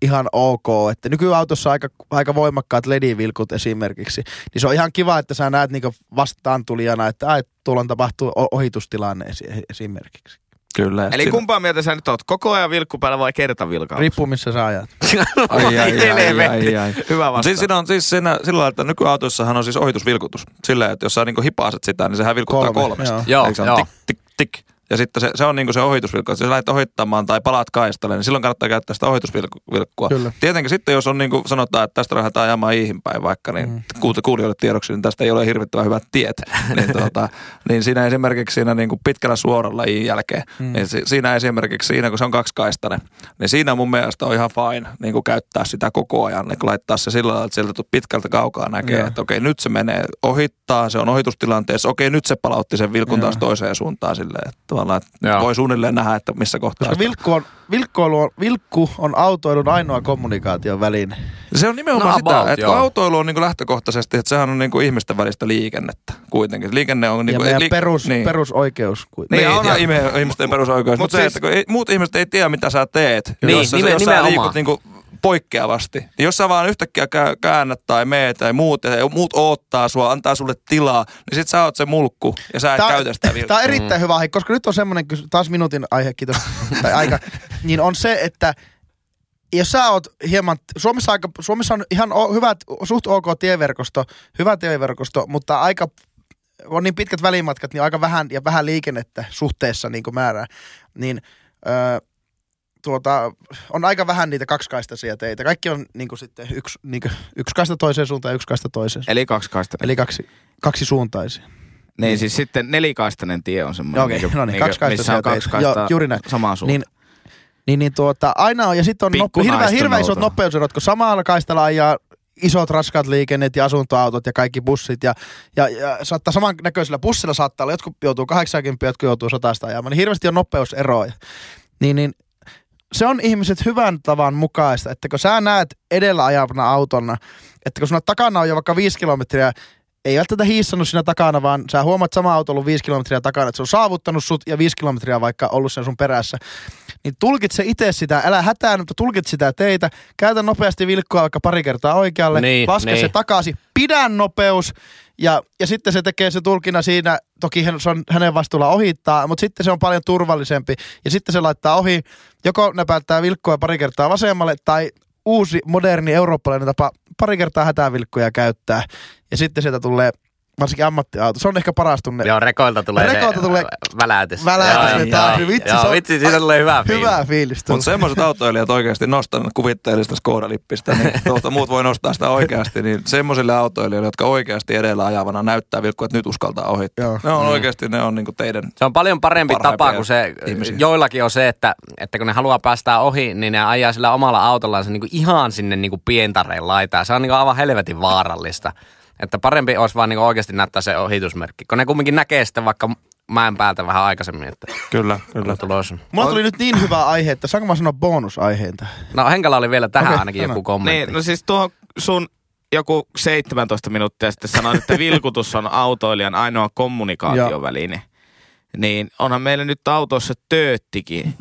ihan ok. Että nykyautossa aika voimakkaat ledivilkut esimerkiksi. Niin se on ihan kiva, että sä näet niinku vastaantulijana, että tuolla on tapahtuu ohitustilanne esimerkiksi. Kyllä. Eli kumpaa mieltä sä nyt oot? Koko ajan vilkku päällä vai kertavilkaus? Riippuu missä sä ajat. Ai. Hyvä vastaus. Siis siinä on siis sillä lailla, että nykyautoissahan on siis ohitusvilkutus. Silleen, että jos sä niinku hipaaset sitä, niin sehän vilkuttaa kolmesta. Joo. Tik, tik, tik. Ja sitten se on niinku se ohitusvilkku. Jos lähdet ohittamaan tai palaat kaistalle, niin silloin kannattaa käyttää sitä ohitusvilkkua. Kyllä. Tietenkin sitten, jos on niinku sanotaan, että tästä lähdetään ajamaan iihinpäin vaikka, niin kuulijoille tiedoksi, niin tästä ei ole hirvittävän hyvät tiet. niin siinä esimerkiksi siinä niinku pitkällä suoralla iin jälkeen, niin siinä esimerkiksi siinä, kun se on kaksikaistainen, niin siinä mun mielestä on ihan fine niinku käyttää sitä koko ajan. Niin laittaa se sillä lailla, että sieltä pitkältä kaukaa näkee, että okei, nyt se menee ohittaa, se on ohitustilanteessa, okei, nyt se palautti sen vilkun taas toiseen suuntaan silleen, voi suunnilleen nähdä, että missä kohtaa. Koska vilkku on autoilun ainoa kommunikaation väline. Se on nimenomaan sitä, että autoilu on niinku lähtökohtaisesti, että sehän on niinku ihmisten välistä liikennettä kuitenkin. Liikenne on niinku perusoikeus kuitenkin. Niin, ihmisten perusoikeus. Mutta se, että muut ihmiset ei tiedä, mitä sä teet. Niin, jos sä liikut niinku poikkeavasti. Niin jos sä vaan yhtäkkiä käännät tai meet tai muut oottaa sua, antaa sulle tilaa, niin sit sä oot se mulkku ja sä et käytä sitä vilkkuun. Tää on erittäin hyvä aihe, koska nyt on semmonen, taas minuutin aihe, kiitos, tai aika, niin on se, että jos sä oot hieman, Suomessa on ihan hyvät, suht ok tieverkosto, hyvä tieverkosto, mutta aika, on niin pitkät välimatkat, niin aika vähän liikennettä suhteessa niin kuin määrää, niin on aika vähän niitä kaksikaistaisia teitä. Kaikki on niinku sitten yksi kaista toiseen suuntaan ja yksi kaista toiseen. Eli kaksikaistainen. Eli kaksi suuntaisia. Niin siis sitten nelikaistainen tie on semmoinen. Okei, okay. No niin, kaksikaistaisia teitä. Kaksi kaistaa samaan suuntaan. Niin, aina on, ja sitten on hirveän isot nopeuserot, kun samalla kaistalla ajaa isot raskaat liikennet ja asuntoautot ja kaikki bussit ja saattaa saman näköisellä bussilla saattaa olla, jotkut joutuu 80, jotkut joutuu 100 ajamaan, niin hirveästi on nopeuseroja. Se on ihmiset hyvän tavan mukaista, että kun sä näet edellä ajavana autona, että kun sun takana on jo vaikka 5 kilometriä, ei välttämättä hiissannut siinä takana, vaan sä huomaat, että sama auto on ollut 5 kilometriä takana, että se on saavuttanut sut ja 5 kilometriä vaikka ollut sen sun perässä. Niin tulkitse itse sitä, älä hätää, mutta tulkitse sitä teitä, käytä nopeasti vilkkoa vaikka pari kertaa oikealle, laske se takaisin, pidä nopeus ja sitten se tekee se tulkinnan siinä, toki se on hänen vastuulla ohittaa, mutta sitten se on paljon turvallisempi ja sitten se laittaa ohi, joko näpäyttää vilkkoa pari kertaa vasemmalle tai uusi moderni eurooppalainen tapa pari kertaa hätävilkkuja käyttää ja sitten sieltä tulee varsinkin ammattiauto. Se on ehkä paras tunne. Joo, rekoilta tulee väläytys. Vitsi, siitä tulee hyvä fiilis. Hyvä fiilis. Mutta semmoiset autoilijat oikeasti nostan kuvitteellista Skoda-lippistä, niin muut voi nostaa sitä oikeasti, niin semmoisille autoilijoille, jotka oikeasti edellä ajavana näyttää vilkkua, että nyt uskaltaa ohittaa. Joo. Ne on niinku teidän. Se on paljon parempi tapa kuin se, ihmisiä. Joillakin on se, että kun ne haluaa päästää ohi, niin ne ajaa sillä omalla autollaan niinku ihan sinne niinku pientareen laitaan. Se on niinku aivan helvetin vaarallista. Että parempi olisi vaan niin oikeasti näyttää se ohitusmerkki, kun ne kumminkin näkee sitten vaikka mäen päältä vähän aikaisemmin. Että kyllä. Mulla tuli nyt niin hyvä aihe, että saanko mä sanoa bonusaiheen tähän? No Henkalla oli vielä tähän ainakin joku kommentti. Niin, no siis tuohon sun joku 17 minuuttia sitten sanoin, että vilkutus on autoilijan ainoa kommunikaatioväline. Niin onhan meillä nyt autossa tööttikin.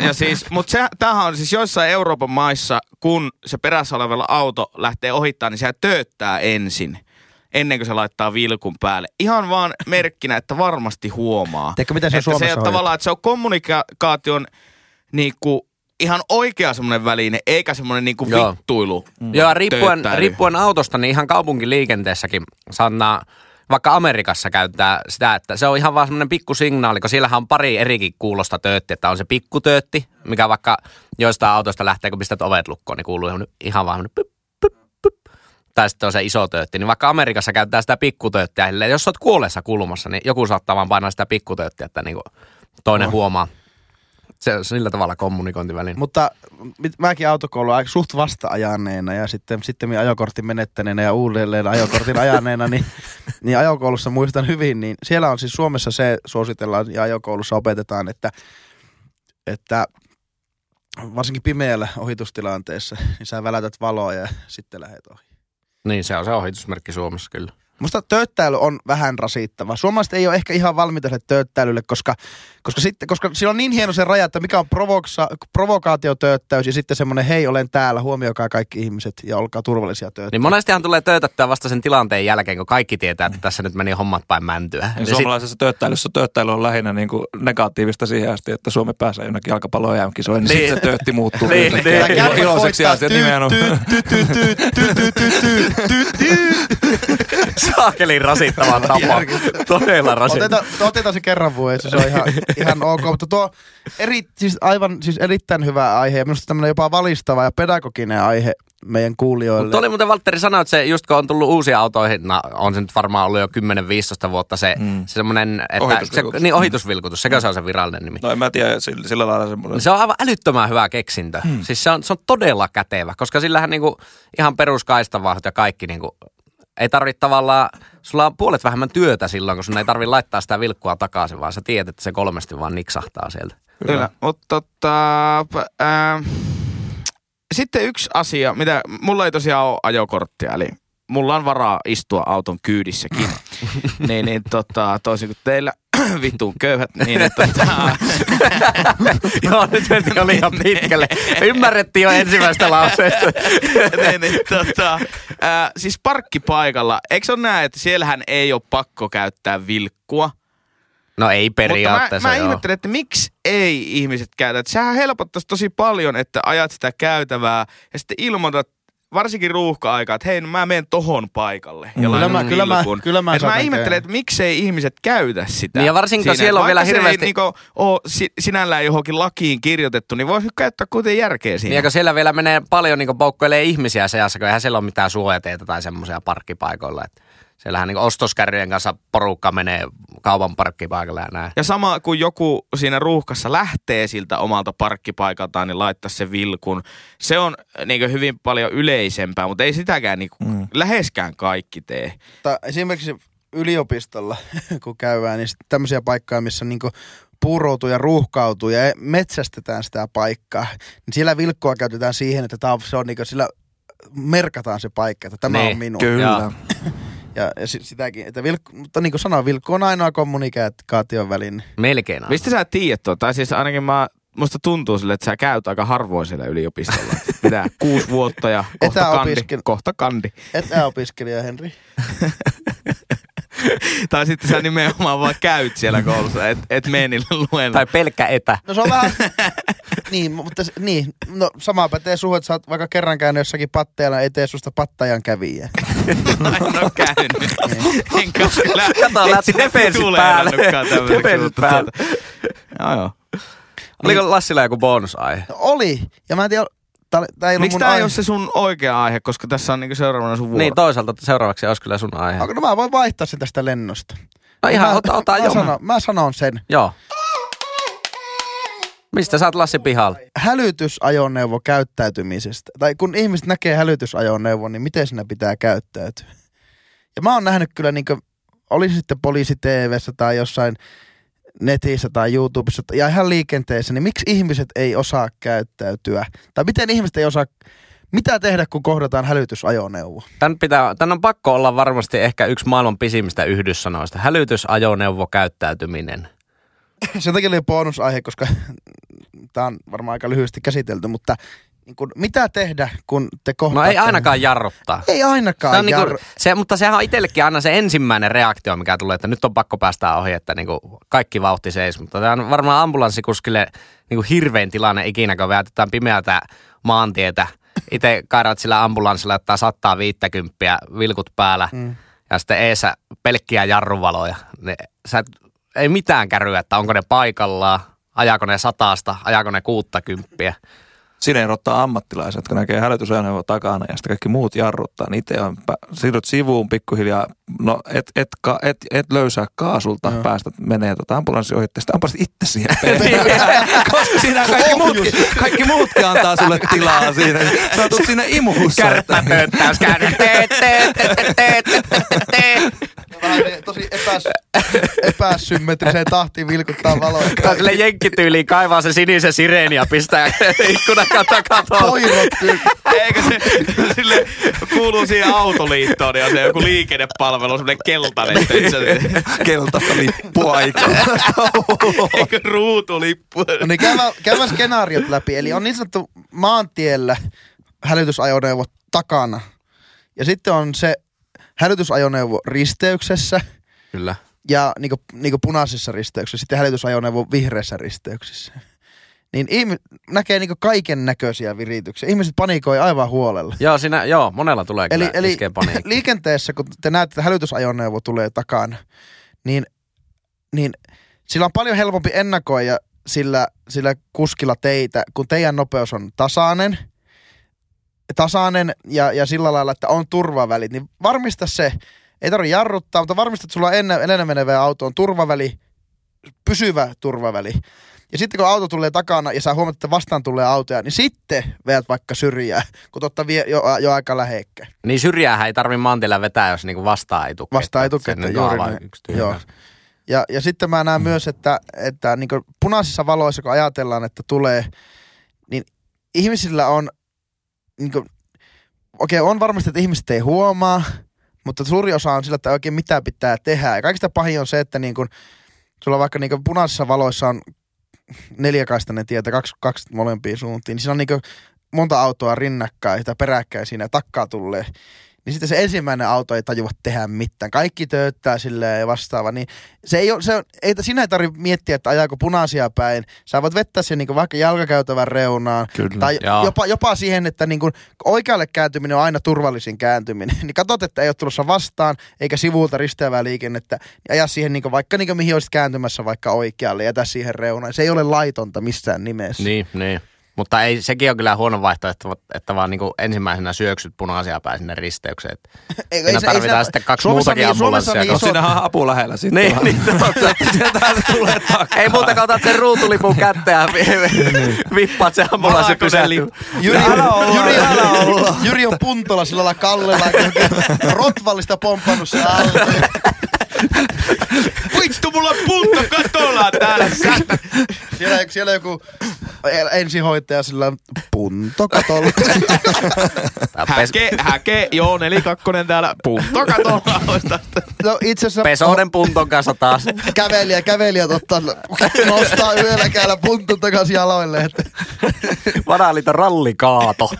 Ja siis, mutta tämähän on siis joissain Euroopan maissa, kun se perässä olevalla auto lähtee ohittaa, niin sehän tööttää ennen kuin se laittaa vilkun päälle. Ihan vaan merkkinä, että varmasti huomaa. Teikö, mitä se Suomessa hoitaa? Tavallaan, että se on kommunikaation niinku ihan oikea semmoinen väline, eikä semmoinen niinku vittuilu. Joo, riippuen autosta, niin ihan kaupunkiliikenteessäkin saadaan. Vaikka Amerikassa käyttää sitä, että se on ihan vaan semmoinen pikkusignaali, kun siellähän on pari erikin kuulosta töötti, että on se pikkutöötti, mikä vaikka joistain autoista lähtee, kun pistät ovet lukkoon, niin kuuluu ihan vaan pyp, pyp, pyp. tai sitten on se iso töötti, niin vaikka Amerikassa käytetään sitä pikkutööttiä, eli jos olet kuolleessa kulmassa, niin joku saattaa vaan painaa sitä pikkutööttiä, että niin toinen huomaa. Se on sillä tavalla kommunikointiväline. Mutta mäkin autokoulua suht vasta ajaneena ja sitten minä ajokortin menettäneenä ja uudelleen ajokortin ajaneena, niin ajokoulussa muistan hyvin, niin siellä on siis Suomessa se suositellaan ja ajokoulussa opetetaan, että varsinkin pimeällä ohitustilanteessa, niin sä välätät valoa ja sitten lähet ohi. Niin, se on se ohitusmerkki Suomessa kyllä. Musta tööttäily on vähän rasittava. Suomalaiset ei ole ehkä ihan valmiita tööttäilylle, koska sillä on niin hieno se raja, että mikä on provokaatiotööttäys ja sitten semmoinen hei, olen täällä, huomioikaa kaikki ihmiset ja olkaa turvallisia tööttäjiä. Niin monestihan tulee töötättää vasta sen tilanteen jälkeen, kun kaikki tietää, että tässä nyt meni hommat päin mäntyä. Niin suomalaisessa tööttäilyssä tööttäily on lähinnä niin kuin negatiivista siihen asti, että Suomi pääsee jonnekin jalkapalloon EM-kisoihin, niin sitten se töötti muuttuu. Iloiseksi asiat nimenomaan. Saakelin rasittava tapa. Todella rasittava. Otetaan se kerran vuodessa, se on ihan ok. Mutta tuo erittäin hyvä aihe ja minusta tämmöinen jopa valistava ja pedagoginen aihe meidän kuulijoille. Mutta oli muuten, Valtteri sanoi, että se just kun on tullut uusia autoihin, on se nyt varmaan ollut jo 10-15 vuotta se semmoinen, että ohitusvilkutus. Niin, ohitusvilkutus, sekö se on se virallinen nimi? No en mä tiedä, sillä lailla semmoinen. Se on aivan älyttömän hyvä keksintö. Siis se on todella kätevä, koska sillähän niinku ihan peruskaistavahot ja kaikki niinku... Ei tarvitse tavallaan, sulla on puolet vähemmän työtä silloin, kun sun ei tarvitse laittaa sitä vilkkua takaisin, vaan sä tiedät, että se kolmesti vaan niksahtaa sieltä. Kyllä, mutta sitten yksi asia, mitä mulla ei tosiaan ole ajokorttia, eli mulla on varaa istua auton kyydissäkin, toisin kuin teillä. Vittuun köyhät, niin että... Joo, nyt mentiin jo liian pitkälle. Ymmärrettiin jo ensimmäistä lauseesta. Siis parkkipaikalla, eikö se ole näin, että siellähän ei ole pakko käyttää vilkkua? No ei periaatteessa. Mutta mä ihmettelen, että miksi ei ihmiset käytä? Että sehän helpottaisi tosi paljon, että ajat sitä käytävää ja sitten ilmoitat, varsinkin ruuhka-aikaa, että hei, no mä menen tohon paikalle. Ja kyllä mä et mä ihmettelen, että miksei ihmiset käytä sitä. Niin ja varsinkin siellä on vielä hirveästi... Vaikka se ei sinällään johonkin lakiin kirjoitettu, niin voisi käyttää kuitenkin järkeä siinä. Niin ja siellä vielä menee paljon niin poukkoilee ihmisiä seassa, kun eihän siellä ole mitään suojateita tai semmoisia parkkipaikoilla. Että siellähän niin ostoskärryjen kanssa porukka menee kaupan parkkipaikalle ja näin. Ja sama kuin joku siinä ruuhkassa lähtee siltä omalta parkkipaikaltaan, niin laittaa se vilkun. Se on niin hyvin paljon yleisempää, mutta ei sitäkään niin läheskään kaikki tee. Esimerkiksi yliopistolla, kun käydään, niin tämmöisiä paikkoja, missä niin puuroutuu ja ruuhkautuu ja metsästetään sitä paikkaa, niin siellä vilkkua käytetään siihen, että se on niin sillä merkataan se paikka, että tämä on minun. Kyllä. Ja sitäkin, että mutta niin kuin sanoin, vilkku on ainoa kommunikaation väline. Melkein aina. Mistä sä tiedät tuota? Tai siis ainakin musta tuntuu sille, että sä käyt aika harvoin siellä yliopistolla. Mitä? 6 vuotta ja kohta kandi. Etäopiskelija, Henri. Tai sitten sä nimenomaan vaan käyt siellä koulussa, et mene niille luennoille. Tai pelkkä etä. No se on vähän... Niin, mutta niin. No sama pätee suhun, että sä oot vaikka kerran käynyt jossakin patteella, ei tee susta pattajan kävijä. En oo käynyt. Enkä sillä... Kato, lähti defensit päälle. Joo. Oliko Lassilla joku bonusaihe? No, oli. Ja mä en tiedä... Miksi tää ei ole se sun oikea aihe, koska tässä on niinku seuraavana sun vuoro? Niin, toisaalta seuraavaksi olisi kyllä sun aihe. No mä voin vaihtaa sen tästä lennosta. No ihan, ota joo. Mä sanon sen. Joo. Mistä sä oot Lassi pihalla? Hälytysajoneuvo käyttäytymisestä. Tai kun ihmiset näkee hälytysajoneuvo, niin miten siinä pitää käyttäytyä? Ja mä oon nähnyt kyllä niinku, oli sitten poliisi TV:ssä tai jossain netissä tai YouTubessa ja ihan liikenteessä, niin miksi ihmiset ei osaa käyttäytyä? Tai miten ihmiset ei osaa, mitä tehdä, kun kohdataan hälytysajoneuvo? Tän on pakko olla varmasti ehkä yksi maailman pisimmistä yhdyssanoista. Hälytysajoneuvo käyttäytyminen. Sen takia oli bonusaihe, koska tää on varmaan aika lyhyesti käsitelty, mutta niin kun, mitä tehdä, kun te kohtaatte? No ei ainakaan jarruttaa. Ei ainakaan jarruttaa. Niin mutta sehän on itsellekin aina se ensimmäinen reaktio, mikä tulee, että nyt on pakko päästää ohi, että niin kaikki vauhti seis. Mutta tämä on varmaan ambulanssikuskille niin hirvein tilanne ikinä, kun väätetään pimeätä maantietä. Itse kairat sillä ambulanssilla, että 150 vilkut päällä ja sitten eessä pelkkiä jarruvaloja. Sä ei mitään käryä, että onko ne paikallaan, ajaako ne 100, ajaako ne 60. Siinä erottaa ammattilaiset, jotka näkee hälytysajoneuvo takana ja sitten kaikki muut jarruttaa. Niin itse on, siirryt sivuun pikkuhiljaa, no et löysää kaasulta, no. Päästä menee ambulanssi ohi, sitten ampasit itse siihen koska siinä kaikki muutkin antaa sulle tilaa siinä. Sä oot siinä imuhussa. Kärppäpönttäys käännytteet, tosi epäsymmetriseen tahtiin vilkuttaa valoa. Tää on silleen jenkkityyliin, kaivaa se sinisen sireeni ja pistää ikkunan takatoon. Poirot. Eikö se silleen kuuluu siihen Autoliittoon ja se joku liikennepalvelu, semmoinen keltainen. Keltaista lippua ikkunasta. Eikö ruutulippu? No niin, käydään skenaariot läpi. Eli on niin sanottu maantiellä hälytysajoneuvo takana. Ja sitten on se hälytysajoneuvo risteyksessä. Kyllä. Ja niinku punaisessa risteyksessä, sitten hälytysajoneuvo vihreässä risteyksessä. Niin näkee niinku kaiken näköisiä virityksiä. Ihmiset panikoi aivan huolella. Joo, monella tulee kyllä iskee paniikki. Eli liikenteessä, kun te näette, että hälytysajoneuvo tulee takana, niin sillä on paljon helpompi ennakoida sillä kuskilla teitä, kun teidän nopeus on tasainen ja sillä lailla, että on turvavälit, niin varmista se. Ei tarvitse jarruttaa, mutta varmista, että sulla on ennen menevää autoon turvaväli, pysyvä turvaväli. Ja sitten kun auto tulee takana ja sä huomaat, että vastaan tulee autoja, niin sitten veät vaikka syrjää, kun totta vie jo aika lähekkä. Niin syrjäähän ei tarvitse maantiellä vetää, jos niinku vastaa ei tuketa. Vastaa ei tuketa, juuri näin. Ja sitten mä näen myös, että niinku punaisissa valoissa, kun ajatellaan, että tulee, niin ihmisillä on, niinku, okei, on varmasti, että ihmiset ei huomaa, mutta suuri osa on sillä, että oikein mitä pitää tehdä. Ja kaikista pahin on se, että niin kun sulla vaikka niin kun punaisissa valoissa on neljäkaistainen tietä, kaksi molempiin suuntiin, niin siinä on niin kun monta autoa rinnakkain, sitä peräkkäin siinä ja takkaa tulee. Niin sitten se ensimmäinen auto ei tajua tehdä mitään. Kaikki töyttää silleen ja vastaava. Niin sinä ei tarvitse miettiä, että ajaako punaisia päin. Sä voit vettää sen niin vaikka jalkakäytävän reunaan. Kyllä, tai jopa siihen, että niin oikealle kääntyminen on aina turvallisin kääntyminen. Niin katsot, että ei ole tulossa vastaan eikä sivuilta risteävää liikennettä. Ja aja siihen niin vaikka niin mihin olisit kääntymässä vaikka oikealle ja jätä siihen reunaan. Se ei ole laitonta missään nimessä. Niin. Mutta ei, sekin on kyllä huono vaihtoehto, että vaan niin kuin ensimmäisenä syöksyt punaisia päin sinne risteykseen. Siinä tarvitaan sitten kaksi muutakin ambulanssia. Siinähän on apu lähellä sitten. Niin, sieltähän se tulee takaa. Ei muuta kautta sen ruutulipun kättä ja vippaat sen ambulanssi pysähtyy. Jyri on Puntola sillä lailla Kallella. Rotvallista pomppannut se auto. Vittu, mulla on punto katolla täällä. Siellä joku ensihoitaja sillä punto katolla. Häke, joo, 42 täällä punto katolla. No itse asiassa Pesonen punton kanssa taas. Kävelijät ottaa, nostaa yölläkäällä punton takaisin jaloille. Varalita rallikaato.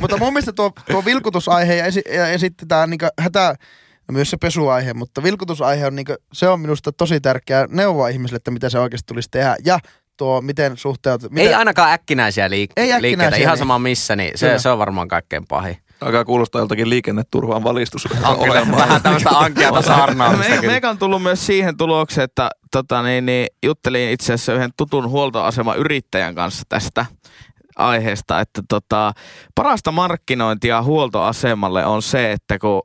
Mutta mun mielestä tuo vilkutusaihe ja sitten tää niinku hätä. No myös se pesuaihe, mutta vilkutusaihe on, niinku, se on minusta tosi tärkeää neuvoa ihmisille, että mitä se oikeasti tulisi tehdä ja tuo, miten suhteutuu. Ei ainakaan äkkinäisiä liikkeitä, ihan sama missä, niin se on varmaan kaikkein pahin. Alkaa kuulostaa joltakin liikenneturvaan valistus. Vähän tämmöistä ankeata saarnaamista. Meikä on tullut myös siihen tulokseen, että juttelin itse asiassa yhden tutun huoltoaseman yrittäjän kanssa tästä aiheesta, että parasta markkinointia huoltoasemalle on se, että kun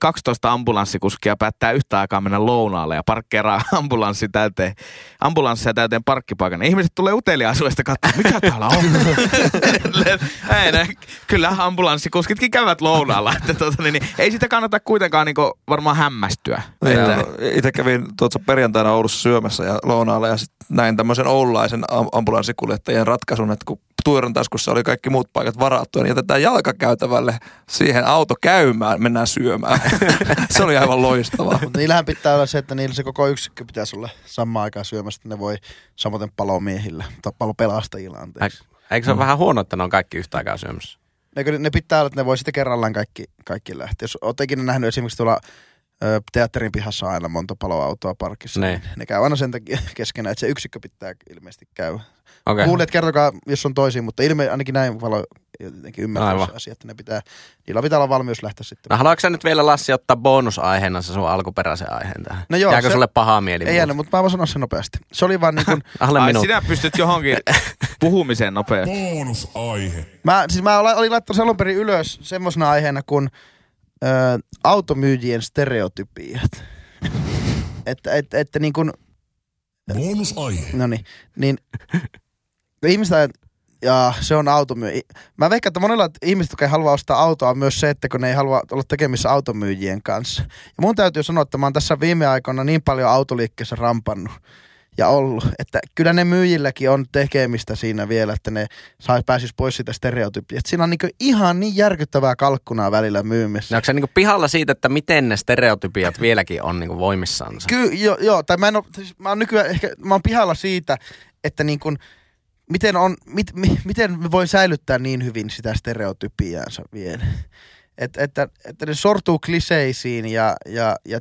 12 ambulanssikuskia päättää yhtä aikaa mennä lounaalle ja parkkeeraa ambulanssia täyteen parkkipaikan. Ihmiset tulee uteliaisuudesta katsomaan, mitä täällä on. Kyllä ambulanssikuskitkin käyvät lounaalla, että ei sitä kannata kuitenkaan niinku varmaan hämmästyä. Itse kävin perjantaina Oulussa syömässä ja lounaalla ja sitten näin tämmöisen oululaisen ambulanssikuljettajien ratkaisun, että kun tuiran taskussa oli kaikki muut paikat varattuja, niin jätetään jalkakäytävälle siihen auto käymään, mennään syömään. Se oli aivan loistavaa. Mutta niillähän pitää olla se, että niillä se koko yksikkö pitää olla samaan aikaan syömässä, että ne voi samoin palomiehillä tai palopelastajilla, anteeksi. Eikö se ole vähän huono, että ne on kaikki yhtä aikaa syömässä? Ne pitää olla, että ne voi sitten kerrallaan kaikki lähteä. Jos olet ikinä nähnyt esimerkiksi tuolla teatterin pihassa aina monta paloautoa parkissa. Ne käy aina sen takia keskenään, että se yksikkö pitää ilmeisesti käydä. Okay. Kuulijat, kertokaa, jos on toisin, mutta ainakin näin jotenkin ymmärtää se asia, että ne pitää, niillä pitää olla valmius lähteä sitten. No haluatko sä nyt vielä, Lassi, ottaa bonusaiheena se sun alkuperäisen aiheen tähän? No joo. Jääkö sulle pahaa mieli? Ei jäänyt, mutta mä voin sanoa sen nopeasti. Se oli vaan niin kuin... Ai sinä pystyt johonkin puhumiseen nopeasti. Bonusaihe. Mä olin laittanut alun perin ylös semmoisena aiheena kuin automyyjien stereotypiat. Että niin kuin... Bonusaihe. No niin ihmistä... Ja se on automyyjä. Mä veikkaan, että monilla ihmisillä, jotka ei halua ostaa autoa, on myös se, että kun ne ei halua olla tekemissä automyyjien kanssa. Ja mun täytyy sanoa, että mä oon tässä viime aikoina niin paljon autoliikkeessä rampannut ja ollut, että kyllä ne myyjilläkin on tekemistä siinä vielä, että ne pääsis pois siitä stereotypia. Että siinä on niin ihan niin järkyttävää kalkkunaa välillä myymissä. No onko se niin pihalla siitä, että miten ne stereotypiat vieläkin on niin voimissaansa? Kyllä, joo. Tai mä oon nykyään ehkä, mä oon pihalla siitä, että niin kuin... Miten voi säilyttää niin hyvin sitä stereotypiaansa vielä? Että ne sortuu kliseisiin ja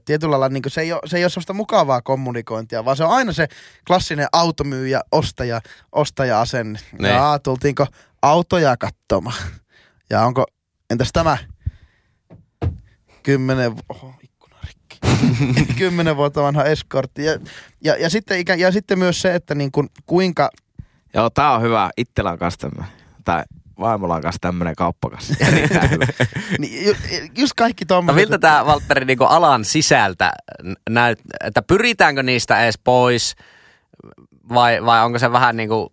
tietyllä lailla niin se ei ole sellaista mukavaa kommunikointia, vaan se on aina se klassinen automyyjä, ostaja-asenne. Jaa, tultiinko autoja katsomaan? Ja onko, entäs tämä 10... Oho, ikkuna rikki. 10 vuotta vanha Escortti. Ja sitten myös se, että niin kuin, kuinka... Joo, tää on hyvä. Itsellä on kanssa tämmönen. Tai vaimolla on kanssa tämmönen kauppakas. Just kaikki tommoinen. Miltä tää, Valtteri, niinku alan sisältä näyttää? Että pyritäänkö niistä edes pois? Vai onko se vähän niinku...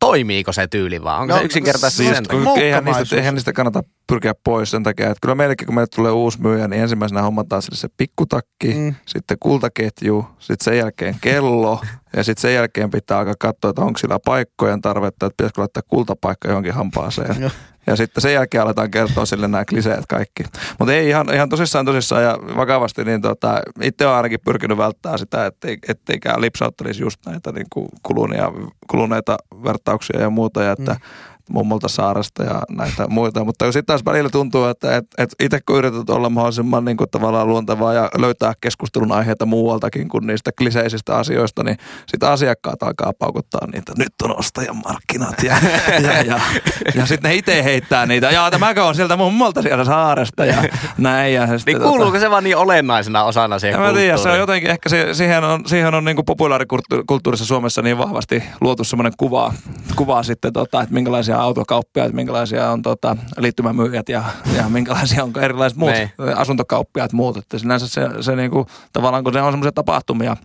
Toimiiko se tyyli vaan? Onko se yksinkertaisesti sen takia? Eihän niistä kannata pyrkiä pois sen takia. Että kyllä meillekin, kun meille tulee uusi myyjä, niin ensimmäisenä hommataan sille se pikkutakki, sitten kultaketju, sitten sen jälkeen kello. Ja sitten sen jälkeen pitää alkaa katsoa, että onko sillä paikkojen tarvetta, että pitäisikö laittaa kultapaikka johonkin hampaaseen. Ja sitten sen jälkeen aletaan kertoa sille nämä kliseet kaikki. Mutta ei ihan tosissaan ja vakavasti, niin itse olen ainakin pyrkinyt välttämään sitä, etteikään lipsauttelisi just näitä niin kuin kuluneita vertauksia ja muuta, ja että mummolta saaresta ja näitä muita. Mutta sitten taas välillä tuntuu, että itse kun yrität olla mahdollisimman niin kuin tavallaan luontevaa ja löytää keskustelun aiheita muualtakin kuin niistä kliseisistä asioista, niin sitten asiakkaat alkaa paukuttaa niitä, nyt on ostajan markkinat ja sitten ne itse heittää niitä, ja tämäkö on sieltä mummolta siellä saaresta ja näin. Ja niin kuuluuko se vaan niin olennaisena osana siihen kulttuuriin? Mä tiedän, se on jotenkin ehkä siihen on niin kuin populaarikulttuurissa Suomessa niin vahvasti luotu semmoinen kuva sitten, että minkälaisia autokauppiaat, minkälaisia on liittymämyyjät ja minkälaisia on erilaiset muut asuntokauppiaat muut. Että sinänsä se niinku, tavallaan kun se on semmoisia tapahtumia.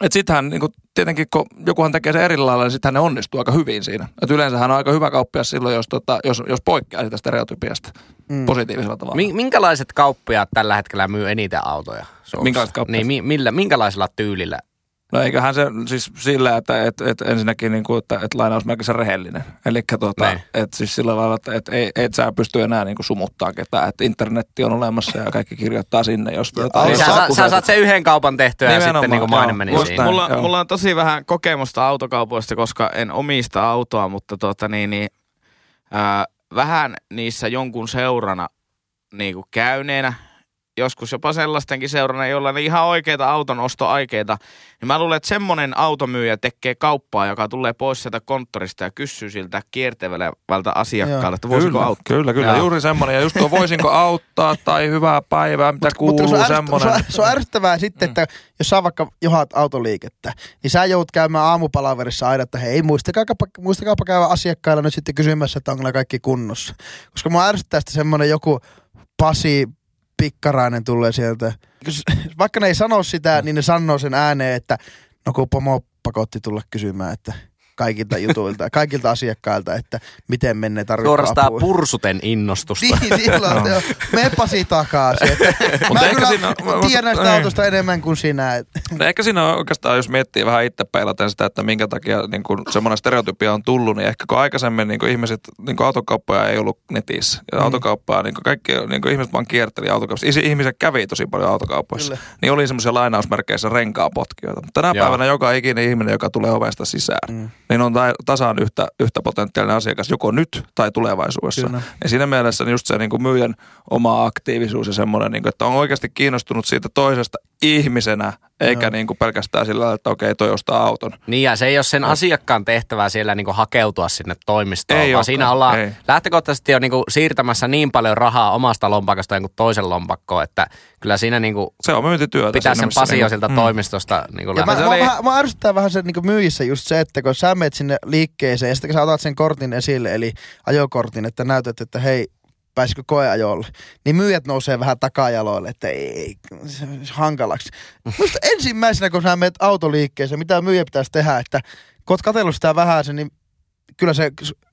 Että sittenhän niinku, tietenkin kun jokuhan tekee se eri lailla, niin sittenhän ne onnistuu aika hyvin siinä. Että yleensähän on aika hyvä kauppias silloin, jos poikkeaa sitä stereotypiasta positiivisella tavalla. Minkälaiset kauppiaat tällä hetkellä myy eniten autoja Suomessa? Minkälaiset kauppiaat? Niin, minkälaisella tyylillä? No eiköhän se siis sillä, että ensinnäkin niin kuin, että lainausmerkissä rehellinen. Eli että siis sillä lailla, että et sä pysty enää niin kuin sumuttaa ketään. Että internetti on olemassa ja kaikki kirjoittaa sinne. Jos sä saat sen yhden kaupan tehtyä nimenomaan, ja sitten niin kuin maine meni siinä. Mulla on tosi vähän kokemusta autokaupoista, koska en omista autoa, mutta vähän niissä jonkun seurana niin kuin käyneenä. Joskus jopa sellaistenkin seurana, jolla on ihan oikeita autonostoaikeita. Niin mä luulen, että semmoinen automyyjä tekee kauppaa, joka tulee pois sieltä konttorista ja kysyy siltä kiertelevältä asiakkaalta, että voisiko auttaa. Kyllä. Juuri semmoinen. Ja just tuo voisinko auttaa tai hyvää päivää, mitä kuuluu semmoinen. Se on ärsyttävää sitten, että jos sä vaikka johat autoliikettä, niin sä joudut käymään aamupalaverissa aina, että hei, muistakaapa käydä asiakkailla nyt sitten kysymässä, että onko kaikki kunnossa. Koska mä ärsyttää sitten semmoinen joku Pasi Pikkarainen tulee sieltä. Vaikka ne ei sano sitä, niin ne sanoo sen ääneen, että no kun pomo pakotti tulla kysymään, että kaikilta jutuilta, kaikilta asiakkailta, että miten mennään tarvittaa apua. Suorastaan pursuten innostusta. Silloin, joo. Mene Pasi takaisin. Mä kyllä tiedän sitä autosta enemmän kuin sinä. Ehkä siinä on oikeastaan, jos miettii vähän itse peilaten sitä, että minkä takia niin semmoinen stereotypia on tullut, niin ehkä kun aikaisemmin niin kuin ihmiset, niin kuin autokauppoja ei ollut netissä. Ja autokauppaa, niin kuin kaikki niin kuin ihmiset vaan kierteli autokaupassa. Ihmiset kävi tosi paljon autokaupoissa. Kyllä. Niin oli semmoisia lainausmerkeissä renkaapotkijoita. Mutta tänä päivänä joka ikinen ihminen, joka tulee ovesta sisään, niin on tasan yhtä potentiaalinen asiakas joko nyt tai tulevaisuudessa. Kyllä. Ja siinä mielessä just se niin kuin myyjän oma aktiivisuus ja semmoinen, niin kuin, että on oikeasti kiinnostunut siitä toisesta ihmisenä, Eikä niin kuin pelkästään sillä, että okei, toi ostaa auton. Niin ja se ei ole sen asiakkaan tehtävää siellä niin kuin hakeutua sinne toimistoon, ei vaan siinä ollaan lähtökohtaisesti jo niin kuin siirtämässä niin paljon rahaa omasta lompakasta jonkun toisen lompakkoon, että kyllä siinä niin kuin se on myyntityötä pitää sen pasio siltä toimistosta. Niin kuin mä ärsyttää vähän sen niin kuin myyjissä just se, että kun sä menet sinne liikkeeseen ja sitten kun sä otat sen kortin esille, eli ajokortin, että näytät, että hei, pääsikö koeajolle, niin myyjät nousee vähän takajaloille, että ei, se on hankalaksi. Minusta ensimmäisenä, kun sä menet autoliikkeeseen, mitä myyjä pitäisi tehdä, että kun oot katsellut sitä vähäsen, niin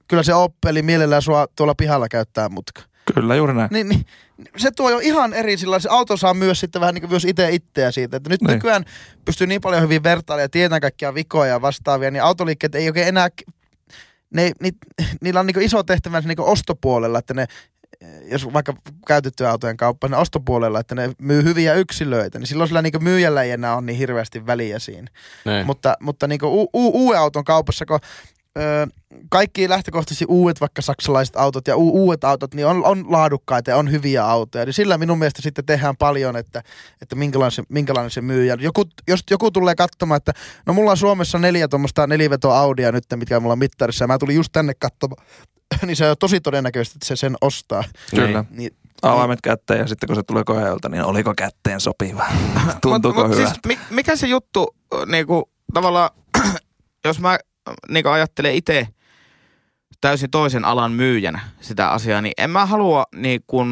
kyllä se Opeli mielellään sua tuolla pihalla käyttää mutka. Kyllä, juuri näin. Niin, se tuo jo ihan eri sillä, se auto saa myös sitten vähän niin kuin myös itseä siitä, että nyt nykyään pystyy niin paljon hyvin vertailemaan ja tietää kaikkia vikoja ja vastaavia, niin autoliikkeet ei oikein enää, niillä on niin kuin iso tehtävänsä niin kuin ostopuolella, että ne jos vaikka käytettyä autojen kauppa, ne ostopuolella, että ne myy hyviä yksilöitä, niin silloin sillä niinku myyjällä ei enää ole niin hirveästi väliä siinä. Näin. Mutta niinku uuden auton kaupassa, kun kaikki lähtökohtaisesti uudet vaikka saksalaiset autot ja uudet autot, niin on laadukkaita ja on hyviä autoja. Niin sillä minun mielestä sitten tehdään paljon, että minkälainen se myyjä. Jos joku tulee katsomaan, että no mulla on Suomessa 4 tuommoista nelivetoa Audia nyt, mitkä mulla on mittarissa, ja mä tulin just tänne katsomaan. Niin se on tosi todennäköistä, että se sen ostaa. Kyllä. Niin, avaimet kätteen ja sitten kun se tulee koeajalta, niin oliko kätteen sopiva? Tuntuuko hyvältä? Siis, mikä se juttu, niinku, tavallaan, jos mä niinku, ajattelen itse täysin toisen alan myyjänä sitä asiaa, niin en mä halua niinku,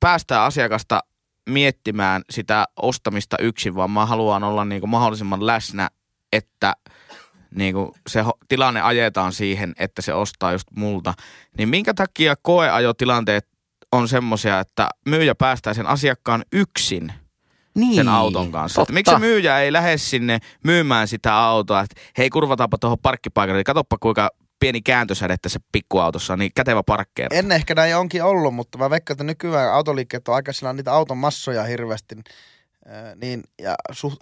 päästää asiakasta miettimään sitä ostamista yksin, vaan mä haluan olla niinku, mahdollisimman läsnä, että niin kuin se tilanne ajetaan siihen, että se ostaa just multa, niin minkä takia koeajotilanteet on semmoisia, että myyjä päästää sen asiakkaan yksin sen auton kanssa. Miksi myyjä ei lähde sinne myymään sitä autoa, että hei kurvataanpa tuohon parkkipaikalle, niin katsoppa kuinka pieni kääntösäde tässä pikkuautossa, niin kätevä parkkeera. En ehkä näin onkin ollut, mutta mä veikkaan, että nykyään autoliikkeet on aika sillä niitä auton massoja hirveästi, niin, ja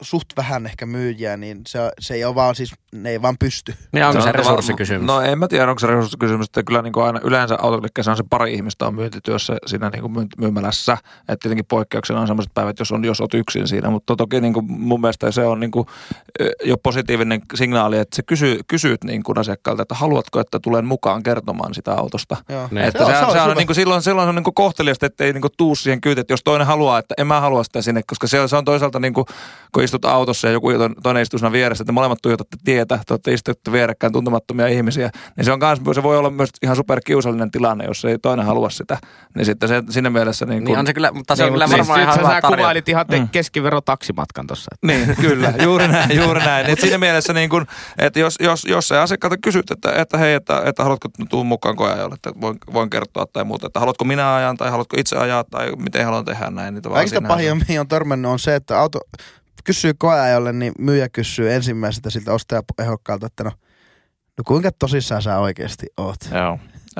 suht vähän ehkä myyjiä, niin se ei ole vaan siis, ne ei vaan pysty. Niin onko se resurssikysymys? No en mä tiedä, onko se resurssikysymys, että kyllä niin kuin aina yleensä autoliikkeessä on se pari ihmistä on myyntityössä siinä niin kuin myymälässä, että tietenkin poikkeuksena on sellaiset päivät, jos oot yksin siinä, mutta toki niin kuin mun mielestä se on niin kuin jo positiivinen signaali, että se kysyt niin kuin asiakkaalta, että haluatko, että tulen mukaan kertomaan sitä autosta. Että se on niin kuin, silloin se on niin kuin kohteliasta, että ei niin kuin tuu siihen kyytä, että jos toinen haluaa, että en mä halua sitä sinne, koska se on toisaalta niin kuin, kun istut autossa ja joku toinen istuu siinä vieressä, että molemmat tuijotatte tietä, te olette istutte vierekkäin tuntemattomia ihmisiä, niin se voi olla myös ihan superkiusallinen tilanne, jos ei toinen halua sitä. Niin sitten se siinä mielessä niin kuin... Niin on se kyllä, mutta se on kyllä varmaan ihan hyvä tarjota. Sä kuvailit ihan keskiverotaksimatkan tuossa. Niin, kyllä, juuri näin. Et siinä mielessä niin kuin, että jos se asiakkaalta kysyt, että hei, että haluatko tuun mukaan koeajolle, että voin kertoa tai muuta, että haluatko minä ajan tai haluatko itse ajaa tai miten haluan tehdä näin. Niin kaikista pahimmin on törmännyt on se, että auto kysyy koeajolle, niin myyjä kysyy ensimmäiseltä siltä ostajaehokkaalta, että no kuinka tosissaan sä oikeasti oot.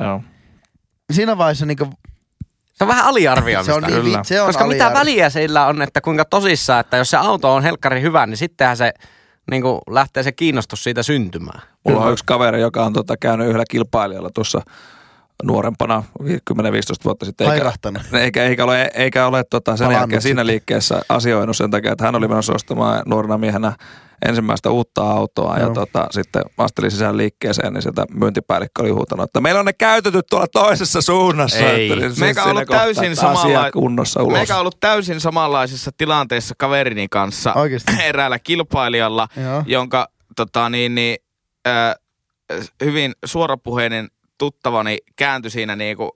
Joo. Siinä vaiheessa niinku... Se on vähän aliarvioimista. Se on koska mitä väliä sillä on, että kuinka tosissaan, että jos se auto on helkkari hyvä, niin sittenhän se niinku lähtee se kiinnostus siitä syntymään. Mulla on yksi kaveri, joka on käynyt yhdellä kilpailijalla tuossa nuorempana 10-15 vuotta sitten. Eikä ole sen jälkeen siinä liikkeessä asioinut sen takia, että hän oli menossa ostamaan nuorena miehenä ensimmäistä uutta autoa ja sitten asteli sisään liikkeeseen, niin sieltä myyntipäällikkö oli huutanut, että meillä on ne käytetyt tuolla toisessa suunnassa. Meikä on ollut täysin samanlaisessa tilanteessa kaverini kanssa eräällä kilpailijalla, jonka hyvin suorapuheinen tuttavani kääntyi siinä niinku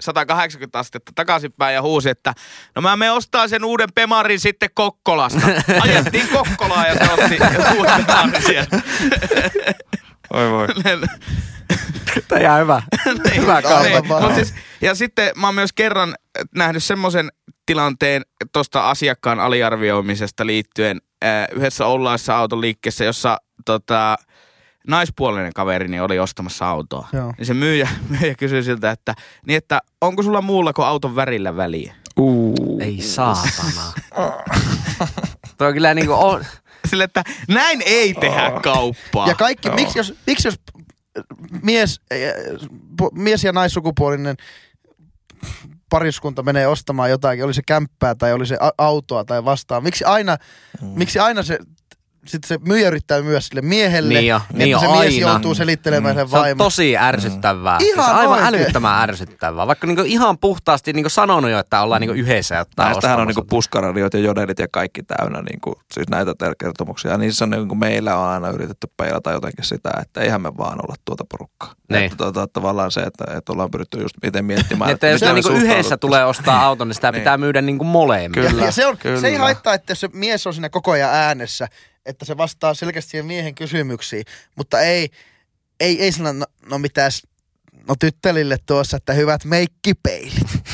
180 astetta takaisinpäin ja huusi, että no mä menen ostaa sen uuden Pemarin sitten Kokkolasta. Ajettiin Kokkolaa ja se otti uuden Pemarin siellä. Oi voi. Tämä jää hyvä. Hyvä kautta. Siis, ja sitten mä oon myös kerran nähnyt semmoisen tilanteen tuosta asiakkaan aliarvioimisesta liittyen yhdessä ollaessa autoliikkeessä, jossa naispuolinen kaverini oli ostamassa autoa. Niin se myyjä kysyi siltä, että onko sulla muulla kuin auton värillä väliä? Ei saatana. Tuo on kyllä niinku on. Sille, että näin ei tehdä kauppaa. Ja kaikki, miksi jos mies ja naissukupuolinen pariskunta menee ostamaan jotakin, oli se kämppää tai oli se autoa tai vastaan. Miksi aina se... Sitten se myyjä yrittää myydä sille miehelle, että se mies joutuu selittelemään sen vaimon. Se on tosi ärsyttävää. Ihan siis aivan oikein. Älyttömän ärsyttävää. Vaikka niinku ihan puhtaasti niinku sanonut jo, että ollaan niinku yhdessä. Näistähän on niinku puskaradioit ja jodelit ja kaikki täynnä niinku, siis näitä kertomuksia. Niissä on niinku, meillä on aina yritetty peilata jotenkin sitä, että eihän me vaan olla tuota porukkaa. Niin. Että tavallaan se, että ollaan pyritty just miten miettimään. Että jos niinku yhdessä tulee ostaa auton, niin sitä pitää myydä niinku molemmille. Kyllä. Ja se ei haittaa, että se mies on siinä koko ajan äänessä. Että se vastaa selkeästi siihen miehen kysymyksiin, mutta ei sanoa, no mitäs, no tyttölille tuossa, että hyvät meikkipeilit.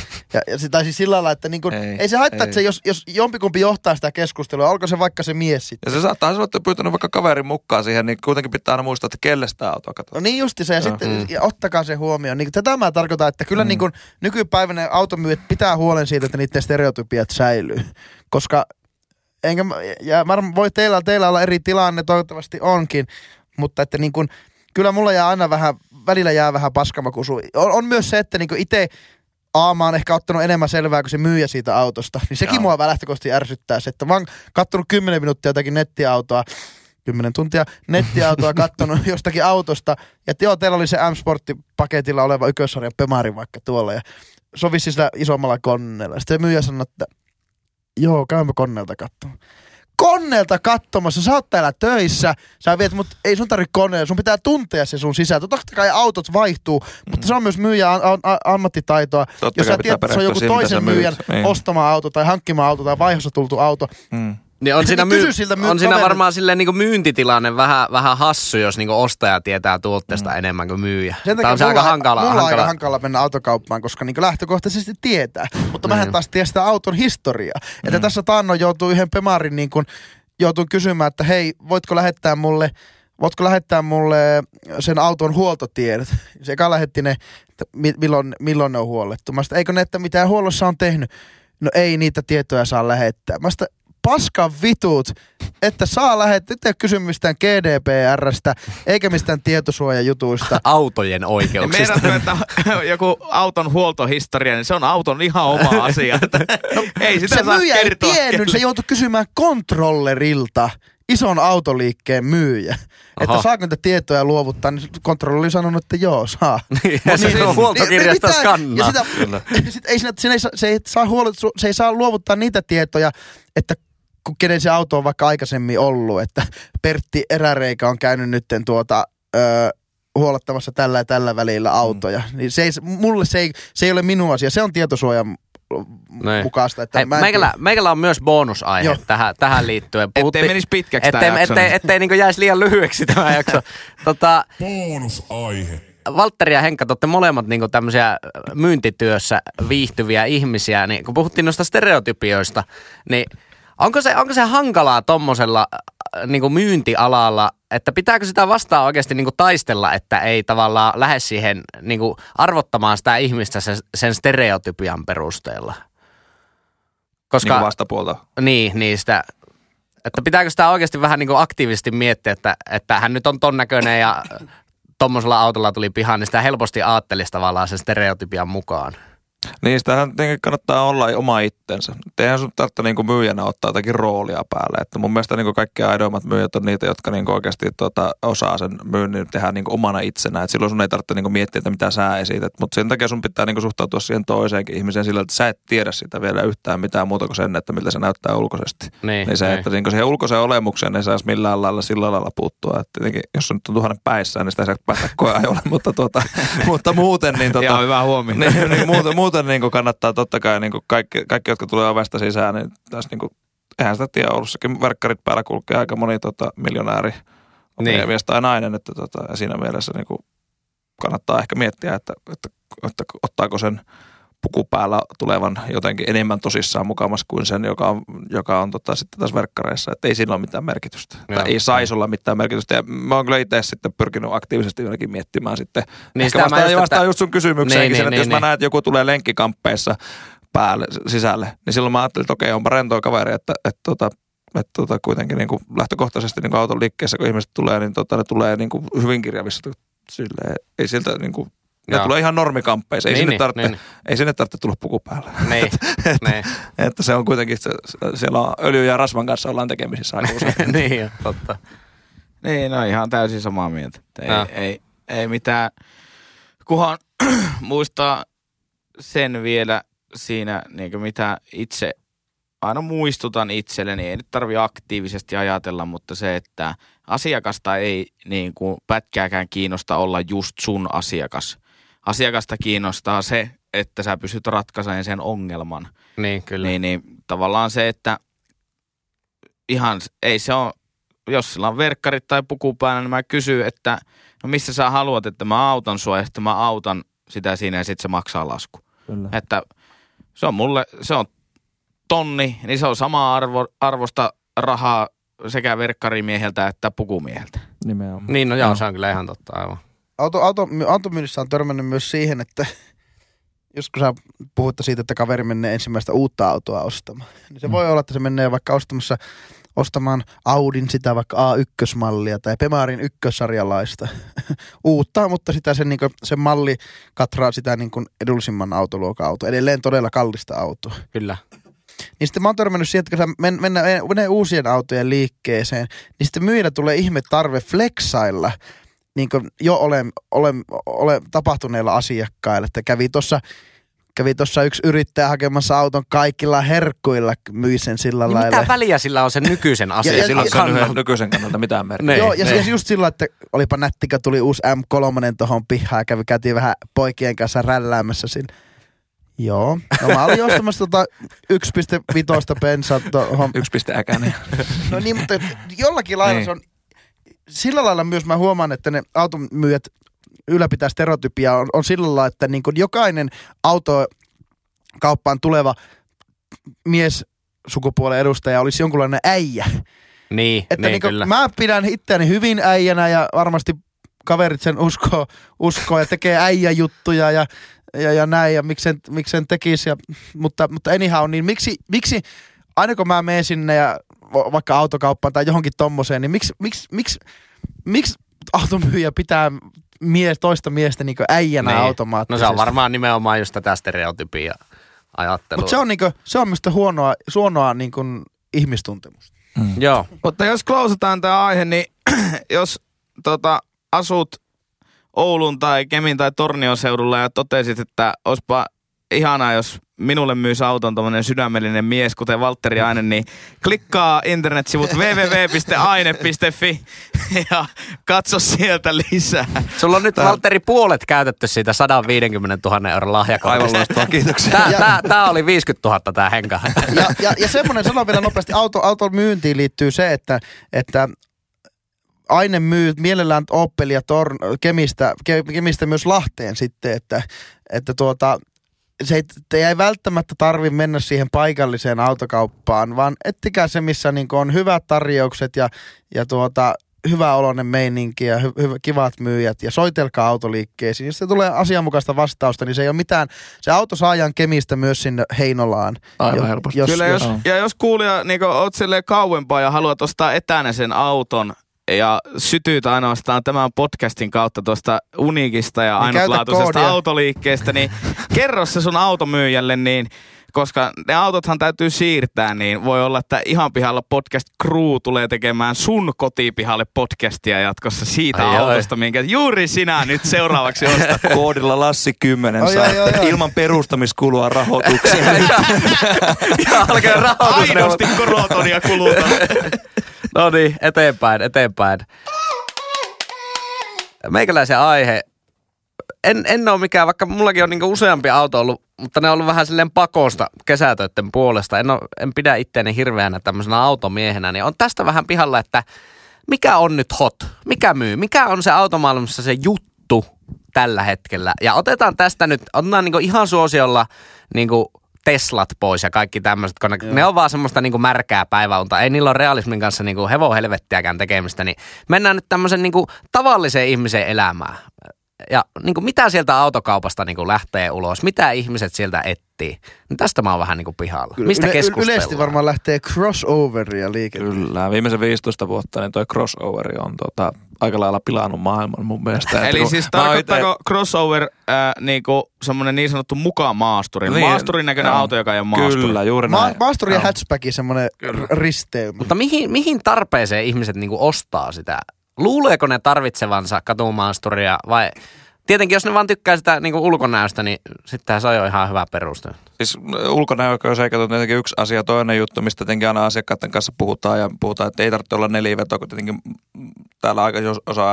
Ja se taisi sillä lailla, että niinku, ei se haittaa, että se, jos jompikumpi johtaa sitä keskustelua, olko se vaikka se mies sitten. Ja se saattaa sanoa, että on pyytänyt vaikka kaverin mukaan siihen, niin kuitenkin pitää aina muistaa, että kelle sitä autoa katsotaan. No niin justi se, ja sitten ja ottakaa se huomioon. Niin, tätä mä tarkoitan, että kyllä niin kuin nykypäivänä automyyjät pitää huolen siitä, että niiden stereotypiat säilyy, koska... Enkä, ja varmaan voi teillä olla eri tilanne, toivottavasti onkin, mutta että niin kun, kyllä mulla jää aina vähän, välillä jää vähän paskamakusu. On myös se, että niin kun itse mä oon ehkä ottanut enemmän selvää kuin se myyjä siitä autosta, niin sekin mua lähtökohtaisesti ärsyttää se, että mä oon kattonut 10 minuuttia jotakin nettiautoa, 10 tuntia nettiautoa kattonut jostakin autosta, ja että joo, teillä oli se M-Sportti-paketilla oleva ykkössarjan Pemari vaikka tuolla, ja sovisi sillä isommalla konnella. Sitten myyjä sanoi, että joo, käymme koneelta katsomassa. Koneelta katsomassa, sä oot täällä töissä, sä viet, mutta ei sun tarvitse koneella, sun pitää tuntea se sun sisältö. Totta kai autot vaihtuu, mutta se on myös myyjän ammattitaitoa. Totta jos sä tiedät, että se on joku toisen myyjän ostama auto tai hankkima auto tai vaihossa tultu auto. Niin on siinä, on siinä varmaan silleen niin kuin myyntitilanne vähän hassu, jos niin kuin ostaja tietää tuotteesta enemmän kuin myyjä. Sen takia mulla on aika hankala mennä autokauppaan, koska niin kuin lähtökohtaisesti tietää. Mutta mähän taas tiedän sitä auton historiaa. Että tässä taannoin joutuu yhden Pemarin niin kuin, joutuu kysymään, että hei, voitko lähettää mulle sen auton huoltotiedot? Se eka lähetti ne, että milloin ne on huollettu. Mä sitä, eikö ne, että mitä huollossa on tehnyt? No ei niitä tietoja saa lähettää. Mä sitä, paskan vitut, että saa lähettää. Nyt ei ole kysymys mistään GDPR:stä, eikä mistään tietosuojajutuista. Autojen oikeuksista. Meidän joku auton huoltohistoria, niin se on auton ihan oma asia. No, ei sitä se saa myyjä kertoa. Ei tiennyt, se joutui kysymään kontrollerilta, ison autoliikkeen myyjä. Aha. Että saako niitä tietoja luovuttaa, niin kontrolli oli sanonut, että joo, saa. Ja se siis huoltokirjasta niin, skannaa. Se ei saa luovuttaa niitä tietoja, että kenen se auto on vaikka aikaisemmin ollut, että Pertti Eräreikä on käynyt nytten huolattamassa tällä ja tällä välillä autoja. Niin se ei ole minun asia, se on tietosuojan mukaista. Että hei, meikällä on myös bonusaihe tähän liittyen. Ettei menisi pitkäksi tämä jakso. Ettei niin jäisi liian lyhyeksi tämä jakso. Bonusaihe. Valtteri ja Henkka, te olette molemmat niin tämmöisiä myyntityössä viihtyviä ihmisiä. Niin kun puhuttiin noista stereotypioista, niin onko se hankalaa tommosella niin myyntialalla, että pitääkö sitä vastaan oikeasti niin taistella, että ei tavallaan lähde siihen niin arvottamaan sitä ihmistä sen stereotypian perusteella? Koska, niin vastapuolta. Niin sitä, että pitääkö sitä oikeasti vähän niin aktiivisesti miettiä, että hän nyt on ton näköinen ja tommosella autolla tuli pihaan, niin sitä helposti ajattelisi tavallaan sen stereotypian mukaan. Niin, sitähän kannattaa olla oma itsensä. Eihän sun tarvitse niinku myyjänä ottaa jotakin roolia päälle. Että mun mielestä niinku kaikki aidoimmat myyjät on niitä, jotka niinku oikeasti osaa sen myynnin tehdä niinku omana itsenä. Et silloin sun ei tarvitse niinku miettiä, että mitä sä esität. Mutta sen takia sun pitää niinku suhtautua siihen toiseenkin ihmiseen sillä, että sä et tiedä sitä vielä yhtään mitään muuta kuin sen, että miltä se näyttää ulkoisesti. Niin se, että niinku siihen ulkoiseen olemukseen ei saisi millään lailla sillä lailla puuttua. Et tietenkin, jos on nyt on 1000 päissään, niin sitä ei saa päästä koeajolle, mutta muuten niin ja hyvä huomio. Muuten niin kannattaa totta kai niin kaikki, jotka tulee ovesta sisään, niin tässä niin eihän sitä tiedä. Oulussakin verkkarit päällä kulkee aika moni miljonääri mies tai nainen, että ja siinä mielessä niin kannattaa ehkä miettiä, että ottaako sen pukupäällä tulevan jotenkin enemmän tosissaan mukamassa kuin sen, joka on sitten tässä verkkareissa. Että ei sillä ole mitään merkitystä. Tai ei saisi olla mitään merkitystä. Ja mä oon kyllä itse sitten pyrkinyt aktiivisesti jonnekin miettimään sitten. Niin ehkä vastaan just sun kysymykseenkin sen, että jos mä näen, että joku tulee lenkkikamppeissa päälle sisälle, niin silloin mä ajattelin, että okei, onpa rentoa kaveri, että kuitenkin niin kuin lähtökohtaisesti niin kuin auton liikkeessä, kun ihmiset tulee, niin ne tulee niin kuin hyvin kirjavissa. Silleen, ei siltä niin kuin Ne tulee ihan normikamppeissa. Ei sinne tarvitse tulla puku päälle. Niin, että se on kuitenkin, siellä on öljy ja rasvan kanssa ollaan tekemisissä aika usein. Niin, totta. Niin, no ihan täysin samaa mieltä. Ei mitään, kunhan muistaa sen vielä siinä, niin mitä itse aina muistutan itselleni, ei nyt tarvitse aktiivisesti ajatella, mutta se, että asiakasta ei niin kuin pätkääkään kiinnosta olla just sun asiakas. Asiakasta kiinnostaa se, että sä pystyt ratkaisemaan sen ongelman. Niin, kyllä. Niin tavallaan se, että ihan ei se ole, jos sillä on verkkarit tai puku päällä, niin mä kysyn, että no missä sä haluat, että mä autan sua ja sitten mä autan sitä siinä ja sitten se maksaa lasku. Kyllä. Että se on mulle, se on tonni, niin se on samaa arvosta rahaa sekä verkkarimieheltä että pukumieheltä. Nimenomaan. Niin, no joo, se on kyllä ihan totta, aivan. Automyynnissä on törmännyt myös siihen, että jos kun sä puhutte siitä, että kaveri menee ensimmäistä uutta autoa ostamaan, niin se voi olla, että se menee vaikka ostamaan Audin sitä vaikka A1-mallia tai Bemarin ykkössarjalaista uutta, mutta sitä se malli katraa sitä niin kuin edullisimman autoluokan autoa. Edelleen todella kallista autoa. Kyllä. Niin sitten mä oon törmännyt siihen, että kun menee uusien autojen liikkeeseen, niin sitten myyjillä tulee ihme tarve flexailla niin kuin jo olen tapahtuneilla asiakkailla, että kävi tuossa yksi yrittäjä hakemassa auton kaikilla herkkuilla, myi sen sillä niin lailla. Mitä väliä sillä on sen nykyisen asian? Ja sillä on sen nykyisen kannalta mitään merkitystä. Joo, ja just sillä, että olipa nättikä, tuli uusi M3 tuohon pihaan ja käytiin vähän poikien kanssa rälläämässä sinne. Joo. No mä olin ostamassa 1.5 bensaa tuohon. 1.äkäinen. No niin, mutta jollakin lailla se on. Sillä lailla myös mä huomaan, että ne automyyjät ylläpitää stereotypiaa on sillä lailla, että niin kuin jokainen autokauppaan tuleva mies sukupuolen edustaja olisi jonkunlainen äijä. Niin, että niin kyllä. Mä pidän itseäni hyvin äijänä ja varmasti kaverit sen uskoo ja tekee äijäjuttuja ja näin ja miksen tekisi. Mutta anyhow, niin miksi aina kun mä menen sinne ja vaikka autokauppaan tai johonkin tommoseen, niin miksi automyyjä pitää toista miestä niin äijänä automaattisesti? No se on varmaan nimenomaan just tätä stereotypia ajattelua. Mutta se on minusta huonoa niin kuin ihmistuntemusta. Mm. Joo. Mutta jos klausataan tämä aihe, niin jos asut Oulun tai Kemin tai Tornion seudulla ja totesit, että olisipa ihanaa, jos minulle myys auton tommonen sydämellinen mies, kuten Valtteri Aine, niin klikkaa internetsivut www.aine.fi ja katso sieltä lisää. Sulla on nyt, Valtteri, puolet käytetty siitä 150 000 € lahjakortista. Aivan loistavaa, kiitoksia. Tää oli 50 000 tää henka. Ja semmonen sanon vielä nopeasti, auton myyntiin liittyy se, että Aine myy mielellään Opelia Kemistä myös Lahteen sitten, että se ei välttämättä tarvitse mennä siihen paikalliseen autokauppaan, vaan ettikää se, missä niin on hyvät tarjoukset ja hyvä oloinen meininki ja kivat myyjät ja soitelkaa autoliikkeisiin. Jos se tulee asianmukaista vastausta, niin se ei ole mitään. Se auto saadaan Kemistä myös sinne Heinolaan. Aivan helposti. Jos kuulija, niin oot silleen kauempaa ja haluat ostaa etänä sen auton, ja sytyt ainoastaan tämän podcastin kautta tuosta uniikista ja ainutlaatuisesta autoliikkeestä, niin kerro se sun automyyjälle, niin, koska ne autothan täytyy siirtää, niin voi olla, että ihan pihalla podcast crew tulee tekemään sun kotipihalle podcastia jatkossa siitä autosta, minkä juuri sinä nyt seuraavaksi ostat. Koodilla Lassi 10 saatte ilman perustamiskulua rahoitukseen. Ja alkaa rahoitus. Aidosti korotonia kuluta. No niin, eteenpäin. Meikäläisen aihe. En ole mikään, vaikka mullakin on niinku useampi auto ollut, mutta ne on ollut vähän silleen pakosta kesätöiden puolesta. En pidä itteeni hirveänä tämmöisenä automiehenä, niin on tästä vähän pihalla, että mikä on nyt hot? Mikä myy? Mikä on se automaailmassa se juttu tällä hetkellä? Ja otetaan tästä nyt, niinku ihan suosiolla niinku Teslat pois ja kaikki tämmöiset, kun ne on vaan semmoista niinku märkää päiväunta. Ei niillä ole realismin kanssa niinku hevon helvettiäkään tekemistä, niin mennään nyt tämmöisen niinku tavalliseen ihmisen elämään. ja niin kuin mitä sieltä autokaupasta niin kuin lähtee ulos, mitä ihmiset sieltä etsii. Niin tästä mä oon vähän niin kuin pihalla. Kyllä, mistä keskustellaan? Yleisesti varmaan lähtee crossoveria liikenteeseen. Kyllä, viimeisen 15 vuotta niin toi crossoveri on aika lailla pilannut maailman mun mielestä. Eli siis tarkoittaako crossover niinku semmoinen niin sanottu mukamaasturin? Niin, maasturin näköinen auto, joka ei ole maasturi. Kyllä, juuri näin. Maasturi ja hatchbacki semmoinen risteymä. Mutta mihin tarpeeseen ihmiset niinku ostaa sitä? Luuleeko ne tarvitsevansa katumaasturia vai... Tietenkin, jos ne vaan tykkää sitä niin kuin ulkonäöstä, niin sittenhän se on jo ihan hyvä peruste. Siis ulkonäököseikat on tietenkin yksi asia. Toinen juttu, mistä tietenkin aina asiakkaiden kanssa puhutaan, että ei tarvitse olla nelivetoa, kun tietenkin täällä osa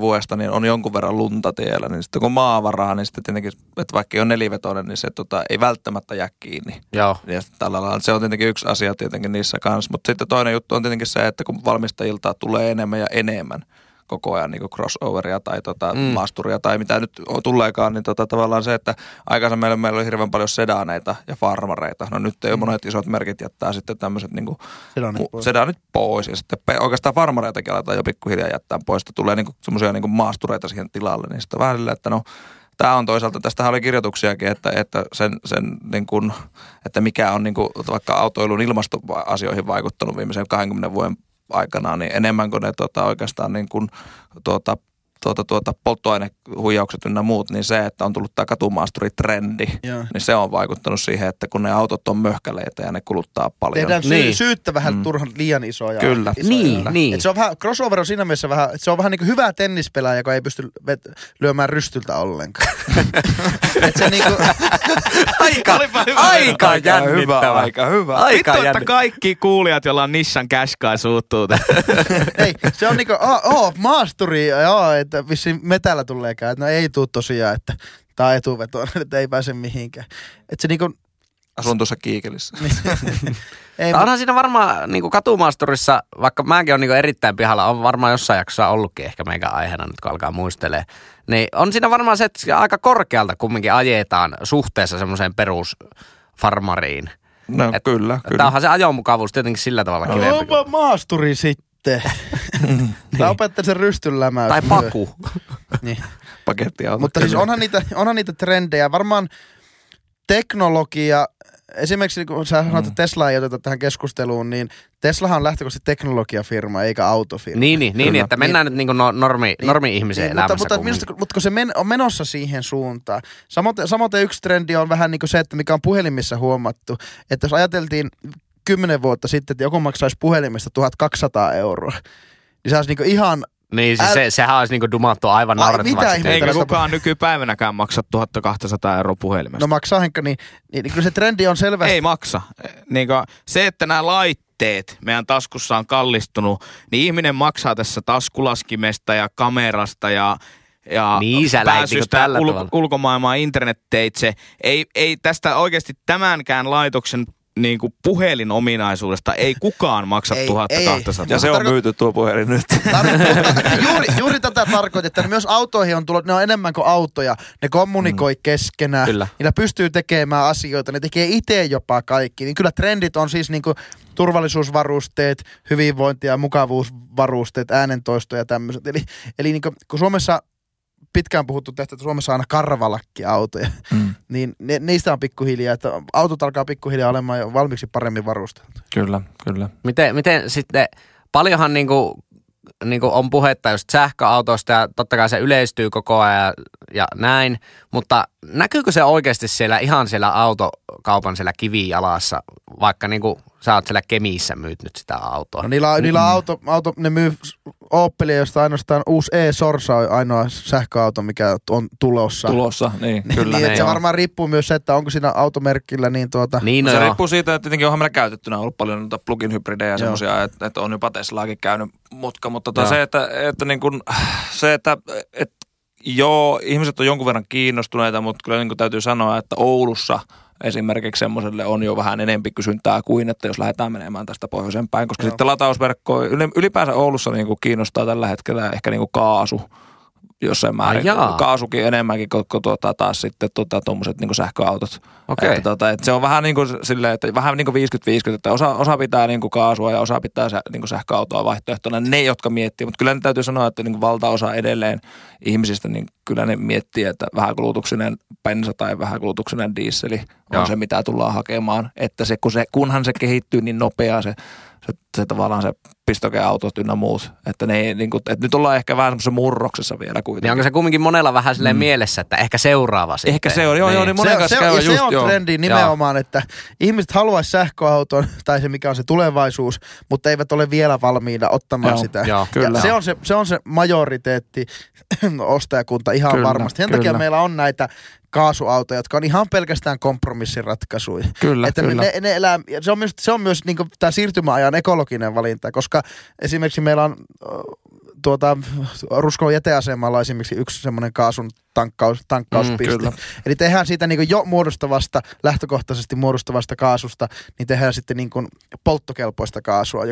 vuodesta niin on jonkun verran lunta tiellä. Niin sitten kun maavaraa, niin sitten tietenkin, että vaikka on nelivetoinen, niin se ei välttämättä jää kiinni. Joo. Ja tällä lailla se on tietenkin yksi asia tietenkin niissä kanssa. Mutta sitten toinen juttu on tietenkin se, että kun valmistajilta tulee enemmän ja enemmän, koko ajan niin kuin crossoveria tai maasturia tai mitä nyt tuleekaan, niin tavallaan se, että aikaisemmin meillä oli hirveän paljon sedaaneita ja farmareita. No nyt ei monet isot merkit jättää sitten tämmöiset niin kuin sedaanit pois. Ja sitten oikeastaan farmareitakin aletaan jo pikkuhiljaa jättää pois. Sitten tulee niin kuin semmoisia niin kuin maastureita siihen tilalle, niin sitten vähän silleen, että no tämä on toisaalta, tästähän oli kirjoituksiakin, että sen niin kuin, että mikä on niin kuin vaikka autoilun ilmastoasioihin vaikuttanut viimeisen 20 vuoden aikanaan, niin enemmän kuin ne oikeastaan niin kuin polttoainehuijaukset ynnä muut, niin se, että on tullut tämä katumaasturi-trendi, niin se on vaikuttanut siihen, että kun ne autot on möhkäleitä ja ne kuluttaa paljon. Tehdään syyttä vähän turhan liian isoja. Kyllä. Niin. Se on vähän, crossover on siinä mielessä vähän, se on vähän niin kuin hyvä tennispelaaja, joka ei pysty lyömään rystyltä ollenkaan. Et se niin kuin... Aika jännittävä. Aika vittu, että kaikki kuulijat, joilla on Nissan Qashqai, suuttuu. Ei, se on niin kuin, maasturi, joo, että vissiin metällä tuleekaan, että no ei tuu tosiaan, että tää on etuvetoon, että ei pääse mihinkään. Että se niinku... Asun tuossa kiikelissä. Onhan siinä varmaan niinku katumaasturissa, vaikka mäkin on niinku erittäin pihalla, on varmaan jossain jaksossa ollutkin ehkä meikän aiheena nyt, kun alkaa muistelee. Niin on siinä varmaan se, että aika korkealta kumminkin ajetaan suhteessa semmoiseen perusfarmariin. No et, kyllä. Tämä onhan se ajomukavuus tietenkin sillä tavalla kivempi. No onpa maasturi sitten. Tai opettaa sen rystyn lämäys. Tai paku. Niin. Pakettiauto. Mutta siis onhan niitä trendejä. Varmaan teknologia, esimerkiksi kun sä sanoit, että Tesla ei oteta tähän keskusteluun, niin Teslahan on lähtökohtaisesti teknologiafirma eikä autofirma. Niin että mennään nyt niin normi-ihmiseen elämässä. Mutta kun se on menossa siihen suuntaan. Samoin yksi trendi on vähän niin kuin se, että mikä on puhelimissa huomattu. Että jos ajateltiin 10 vuotta sitten, että joku maksaisi puhelimesta 1 200 €, niin se olisi niinku ihan... Niin, siis sehän olisi niinku dumattu aivan naurettavaksi. Eikä kukaan nykypäivänäkään maksa 1 200 € puhelimesta. No maksaa henkka, niin kyllä se trendi on selvästi... Ei maksa. Niin, se, että nämä laitteet meidän taskussa on kallistunut, niin ihminen maksaa tässä taskulaskimesta ja kamerasta ja pääsystä ulkomaailmaan internetteitse. Ei tästä oikeasti tämänkään laitoksen... Niin kuin puhelinominaisuudesta ei kukaan maksa 1 200. Ja se on myyty tuo puhelin nyt. Juuri tätä tarkoitin, että myös autoihin on tullut, ne on enemmän kuin autoja. Ne kommunikoi keskenään, kyllä. Niillä pystyy tekemään asioita, ne tekee itse jopa kaikki. Niin kyllä trendit on siis niin kuin turvallisuusvarusteet, hyvinvointi- ja mukavuusvarusteet, äänentoisto ja tämmöiset. Eli niin kuin, kun Suomessa... Pitkään puhuttu tästä, että Suomessa on aina karvalakkiautoja, niin niistä on pikkuhiljaa, että autot alkaa pikkuhiljaa olemaan jo valmiiksi paremmin varusteltu. Kyllä. Miten sitten, paljonhan niinku on puhetta just sähköautoista ja totta kai se yleistyy koko ajan ja näin, mutta näkyykö se oikeasti siellä ihan siellä autokaupan siellä kivijalassa, vaikka niinku sä oot siellä Kemissä myyt nyt sitä autoa? No niillä auto, ne myy Opelia, josta ainoastaan uusi e-Sorsa on ainoa sähköauto, mikä on tulossa. Niin, kyllä. Niin, että se varmaan riippuu myös se, että onko siinä automerkillä niin Se riippuu siitä, että tietenkin onhan meillä käytettynä ollut paljon noita plug-in hybridejä ja semmoisia, että on jopa Teslaakin käynyt mutka, mutta se, että niin kuin, se, että joo, ihmiset on jonkun verran kiinnostuneita, mutta kyllä niin kuin täytyy sanoa, että Oulussa esimerkiksi semmoiselle on jo vähän enempi kysyntää kuin, että jos lähdetään menemään tästä pohjoiseen päin, koska sitten latausverkkoa ylipäänsä Oulussa niin kuin kiinnostaa tällä hetkellä ehkä niin kuin kaasu jossain määrin. Kaasukin enemmänkin kuin taas sitten tuommoiset niin sähköautot. Okay. Että, että se on vähän niin kuin silleen, että vähän niin kuin 50-50, että osa pitää niin kuin kaasua ja osa pitää niin kuin sähköautoa vaihtoehtona. Ne, jotka miettii, mutta kyllä ne täytyy sanoa, että niin kuin valtaosa edelleen ihmisistä, niin kyllä ne miettii, että vähäkulutuksinen bensa tai vähäkulutuksinen diisseli on se, mitä tullaan hakemaan. Että se, kunhan se kehittyy niin nopeaa se tavallaan se pistokeautot ynnä muut, että, ne, niin kuin, että nyt ollaan ehkä vähän semmoisessa murroksessa vielä kuitenkin. Niin onko se kumminkin monella vähän silleen mielessä, että ehkä seuraava sitten. Ehkä se on, joo, niin monen kanssa käydään just joo. Se on trendi nimenomaan, että ihmiset haluaisi sähköauton tai se mikä on se tulevaisuus, mutta eivät ole vielä valmiina ottamaan sitä. Joo, kyllä. Se on se majoriteetti ostajakunta ihan kyllä, varmasti. Sen takia meillä on näitä kaasuautoja, jotka on ihan pelkästään kompromissiratkaisuja. Kyllä, että kyllä. Ne elää, se on myös niin kuin tämä siirtymäajan ekologinen valinta, koska esimerkiksi meillä on Ruskon jäteasemalla esimerkiksi yksi semmoinen kaasun tankkauspiste. Eli tehdään siitä niin kuin jo lähtökohtaisesti muodostavasta kaasusta, niin tehdään sitten niin kuin polttokelpoista kaasua,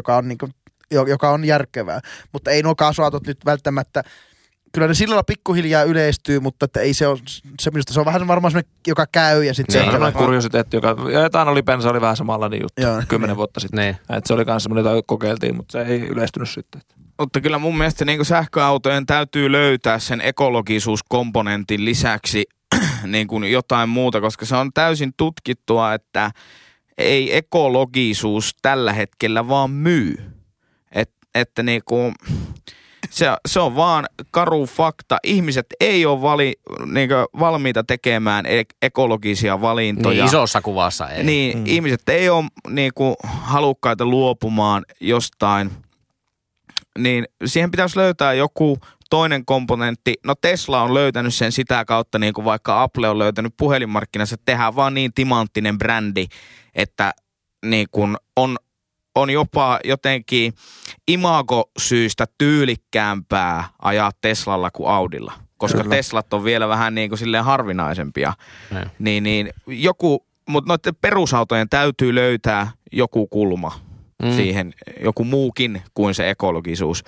joka on järkevää. Mutta ei nuo kaasuautot nyt välttämättä. Kyllä ne sillä lailla pikkuhiljaa yleistyy, mutta että ei se ole, se minusta se on vähän varmaan semmoinen, joka käy ja sitten se on kuriositeetti, ja etanoolibensa oli vähän samanlainen juttu 10 vuotta sitten. Niin. Että se oli myös semmoinen, jota kokeiltiin, mutta se ei yleistynyt sitten. Mutta kyllä mun mielestä niin kuin sähköautojen täytyy löytää sen ekologisuuskomponentin lisäksi niin kuin jotain muuta, koska se on täysin tutkittua, että ei ekologisuus tällä hetkellä vaan myy. Että niin kuin se on vaan karu fakta. Ihmiset ei ole valmiita tekemään ekologisia valintoja. Niin, isossa kuvassa ei. Niin, ihmiset ei ole niinku halukkaita luopumaan jostain. Niin siihen pitäisi löytää joku toinen komponentti. No Tesla on löytänyt sen sitä kautta, niin kuin vaikka Apple on löytänyt puhelinmarkkinansa, tehdään vaan niin timanttinen brändi, että niin kuin on jopa jotenkin imagosyistä tyylikkäämpää ajaa Teslalla kuin Audilla, koska kyllä. Teslat on vielä vähän niin kuin silleen harvinaisempia. Niin joku, mutta noiden perusautojen täytyy löytää joku kulma siihen, joku muukin kuin se ekologisuus.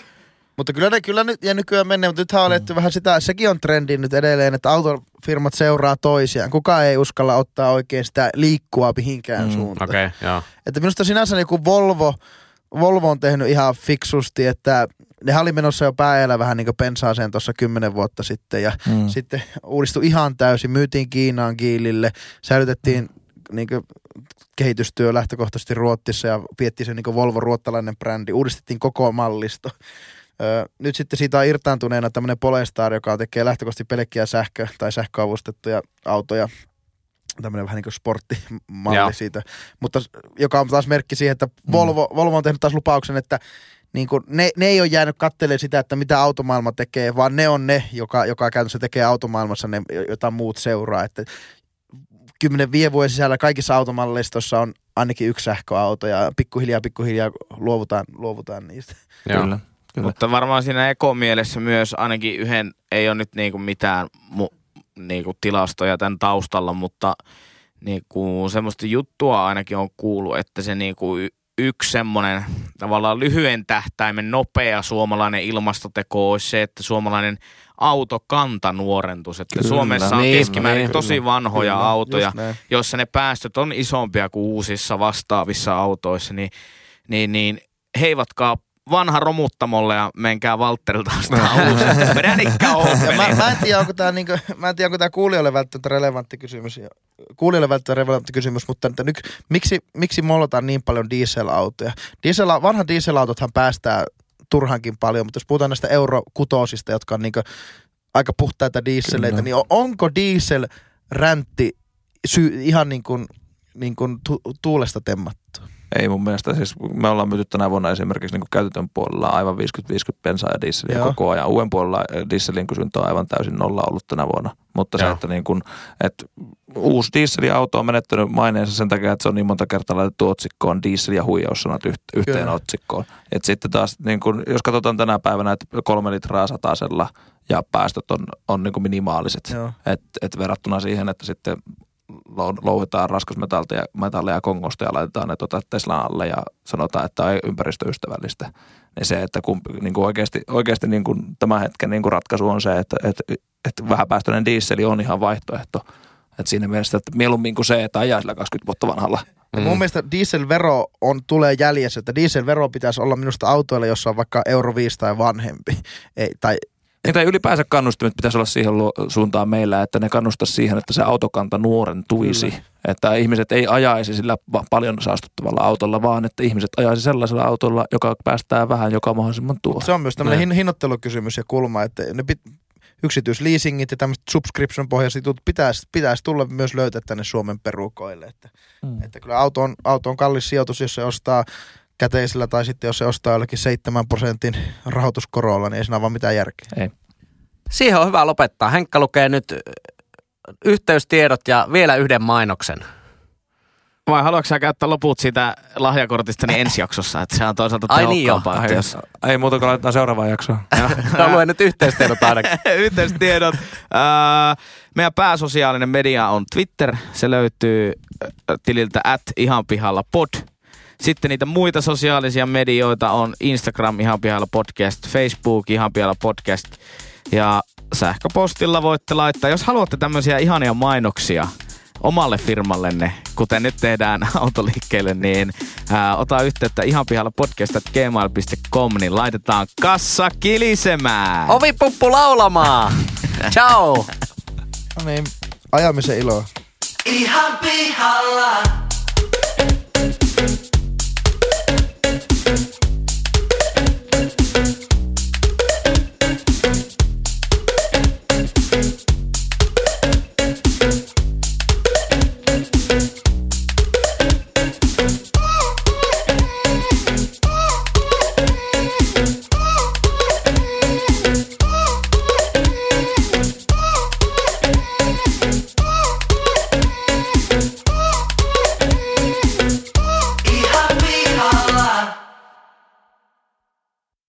Mutta kyllä nyt, ja nykyään menee, mutta nythän on alettu vähän sitä, sekin on trendi nyt edelleen, että autofirmat seuraa toisiaan. Kukaan ei uskalla ottaa oikein sitä liikkua mihinkään suuntaan. Okay, yeah. Että minusta sinänsä niin kuin Volvo on tehnyt ihan fiksusti, että ne oli menossa jo päällä vähän niin kuin pensaaseen tuossa 10 vuotta sitten ja sitten uudistui ihan täysin, myytiin Kiinaan Kiilille, säilytettiin niin kuin kehitystyö lähtökohtaisesti Ruotsissa ja piettiin se niin kuin Volvo ruottalainen brändi, uudistettiin koko mallisto. Nyt sitten siitä on irtaantuneena tämmöinen Polestar, joka tekee lähtökohtaisesti pelkkiä sähkö- tai sähköavustettuja autoja. Tämmöinen vähän niin kuin sporttimalli siitä. Mutta joka on taas merkki siihen, että Volvo on tehnyt taas lupauksen, että niin kuin ne ei ole jäänyt katselemaan sitä, että mitä automaailma tekee, vaan ne on ne, joka käytännössä tekee automaailmassa ne, jota muut seuraa. Että 10-5 vuoden sisällä kaikissa automallistossa on ainakin yksi sähköauto ja pikkuhiljaa luovutaan niistä. Kyllä. Kyllä. Mutta varmaan siinä ekomielessä myös ainakin ei ole nyt niinku mitään niinku tilastoja tämän taustalla, mutta niinku semmoista juttua ainakin on kuullut, että se niinku yksi semmoinen tavallaan lyhyen tähtäimen nopea suomalainen ilmastoteko olisi se, että suomalainen autokanta nuorentus. Että kyllä, Suomessa on keskimäärin tosi vanhoja autoja, joissa ne päästöt on isompia kuin uusissa vastaavissa autoissa, niin heivatkaa vanha romuttamolle ja menkää Valtterilta ostaa uusi. Mä en tiedä, onko tämä kuulijoille välttämättä relevantti kysymys. Mutta miksi molotaan niin paljon dieselautoja? Vanha dieselautothan päästää turhankin paljon, mutta jos puhutaan näistä euro-kutoosista, jotka on niinku aika puhtaita dieseleitä, niin onko dieselräntti ihan niin kuin tuulesta temmattu? Ei mun mielestä. Siis me ollaan myyty tänä vuonna esimerkiksi niin kuin käytetön puolella aivan 50-50 bensaa ja dieseliä koko ajan. Uuden puolella dieselin kysyntä on aivan täysin nolla ollut tänä vuonna. Mutta se, että, niin kuin, että uusi dieseliauto on menettänyt maineensa sen takia, että se on niin monta kertaa laitettu otsikkoon diesel ja huijaussanat yhteen otsikkoon. Et sitten taas, niin kuin, jos katsotaan tänä päivänä, että 3 litraa satasella ja päästöt on niin kuin minimaaliset. Et verrattuna siihen, että sitten louhitaan raskasmetalleja Kongosta ja laitetaan ne Teslalle ja sanotaan, että on ympäristöystävällistä. Niin se, että niin oikeasti niin kuin tämän hetken niin kuin ratkaisu on se, että vähäpäästöinen diisseli on ihan vaihtoehto. Että siinä mielessä, että mieluummin kuin se, että ajaa sillä 20 vuotta vanhalla. Mm. Mun mielestä dieselvero tulee jäljessä, että dieselvero pitäisi olla minusta autoilla, jossa on vaikka euro 5 tai vanhempi. Tai ylipäänsä kannustimet pitäisi olla siihen suuntaan meillä, että ne kannustaisi siihen, että se autokanta nuorentuisi. Mm. Että ihmiset ei ajaisi sillä paljon saastuttavalla autolla, vaan että ihmiset ajaisi sellaisella autolla, joka päästää vähän, joka mahdollisimman tuo. Se on myös tämmöinen hinnoittelukysymys ja kulma, että ne yksityisleasingit ja tämmöiset subscription-pohjaiset jutut pitäisi tulla myös löytää tänne Suomen perukoille. Että kyllä auto on kallis sijoitus, jos se ostaa käteisellä tai sitten jos se ostaa jollekin 7% rahoituskorolla, niin ei siinä ole vaan mitään järkeä. Ei. Siihen on hyvä lopettaa. Henkka lukee nyt yhteystiedot ja vielä yhden mainoksen. Vai haluatko sä käyttää loput siitä lahjakortistani ensi jaksossa, että se on toisaalta tehokkaampaa. Niin jos... Ei muuta kuin laitetaan seuraavaan jaksoon. Mä luen nyt yhteystiedot ainakin. Yhteystiedot. Meidän pääsosiaalinen media on Twitter. Se löytyy tililtä @ihanpihallapod. Sitten niitä muita sosiaalisia medioita on Instagram ihanpihallapodcast, Facebook ihanpihallapodcast ja sähköpostilla voitte laittaa, jos haluatte tämmöisiä ihania mainoksia omalle firmallenne, kuten nyt tehdään autoliikkeelle, niin ota yhteyttä ihanpihallapodcast@gmail.com, niin laitetaan kassa kilisemään. Ovipuppu laulamaan. Ciao. No niin, ajamisen iloa. Ihan pihalla.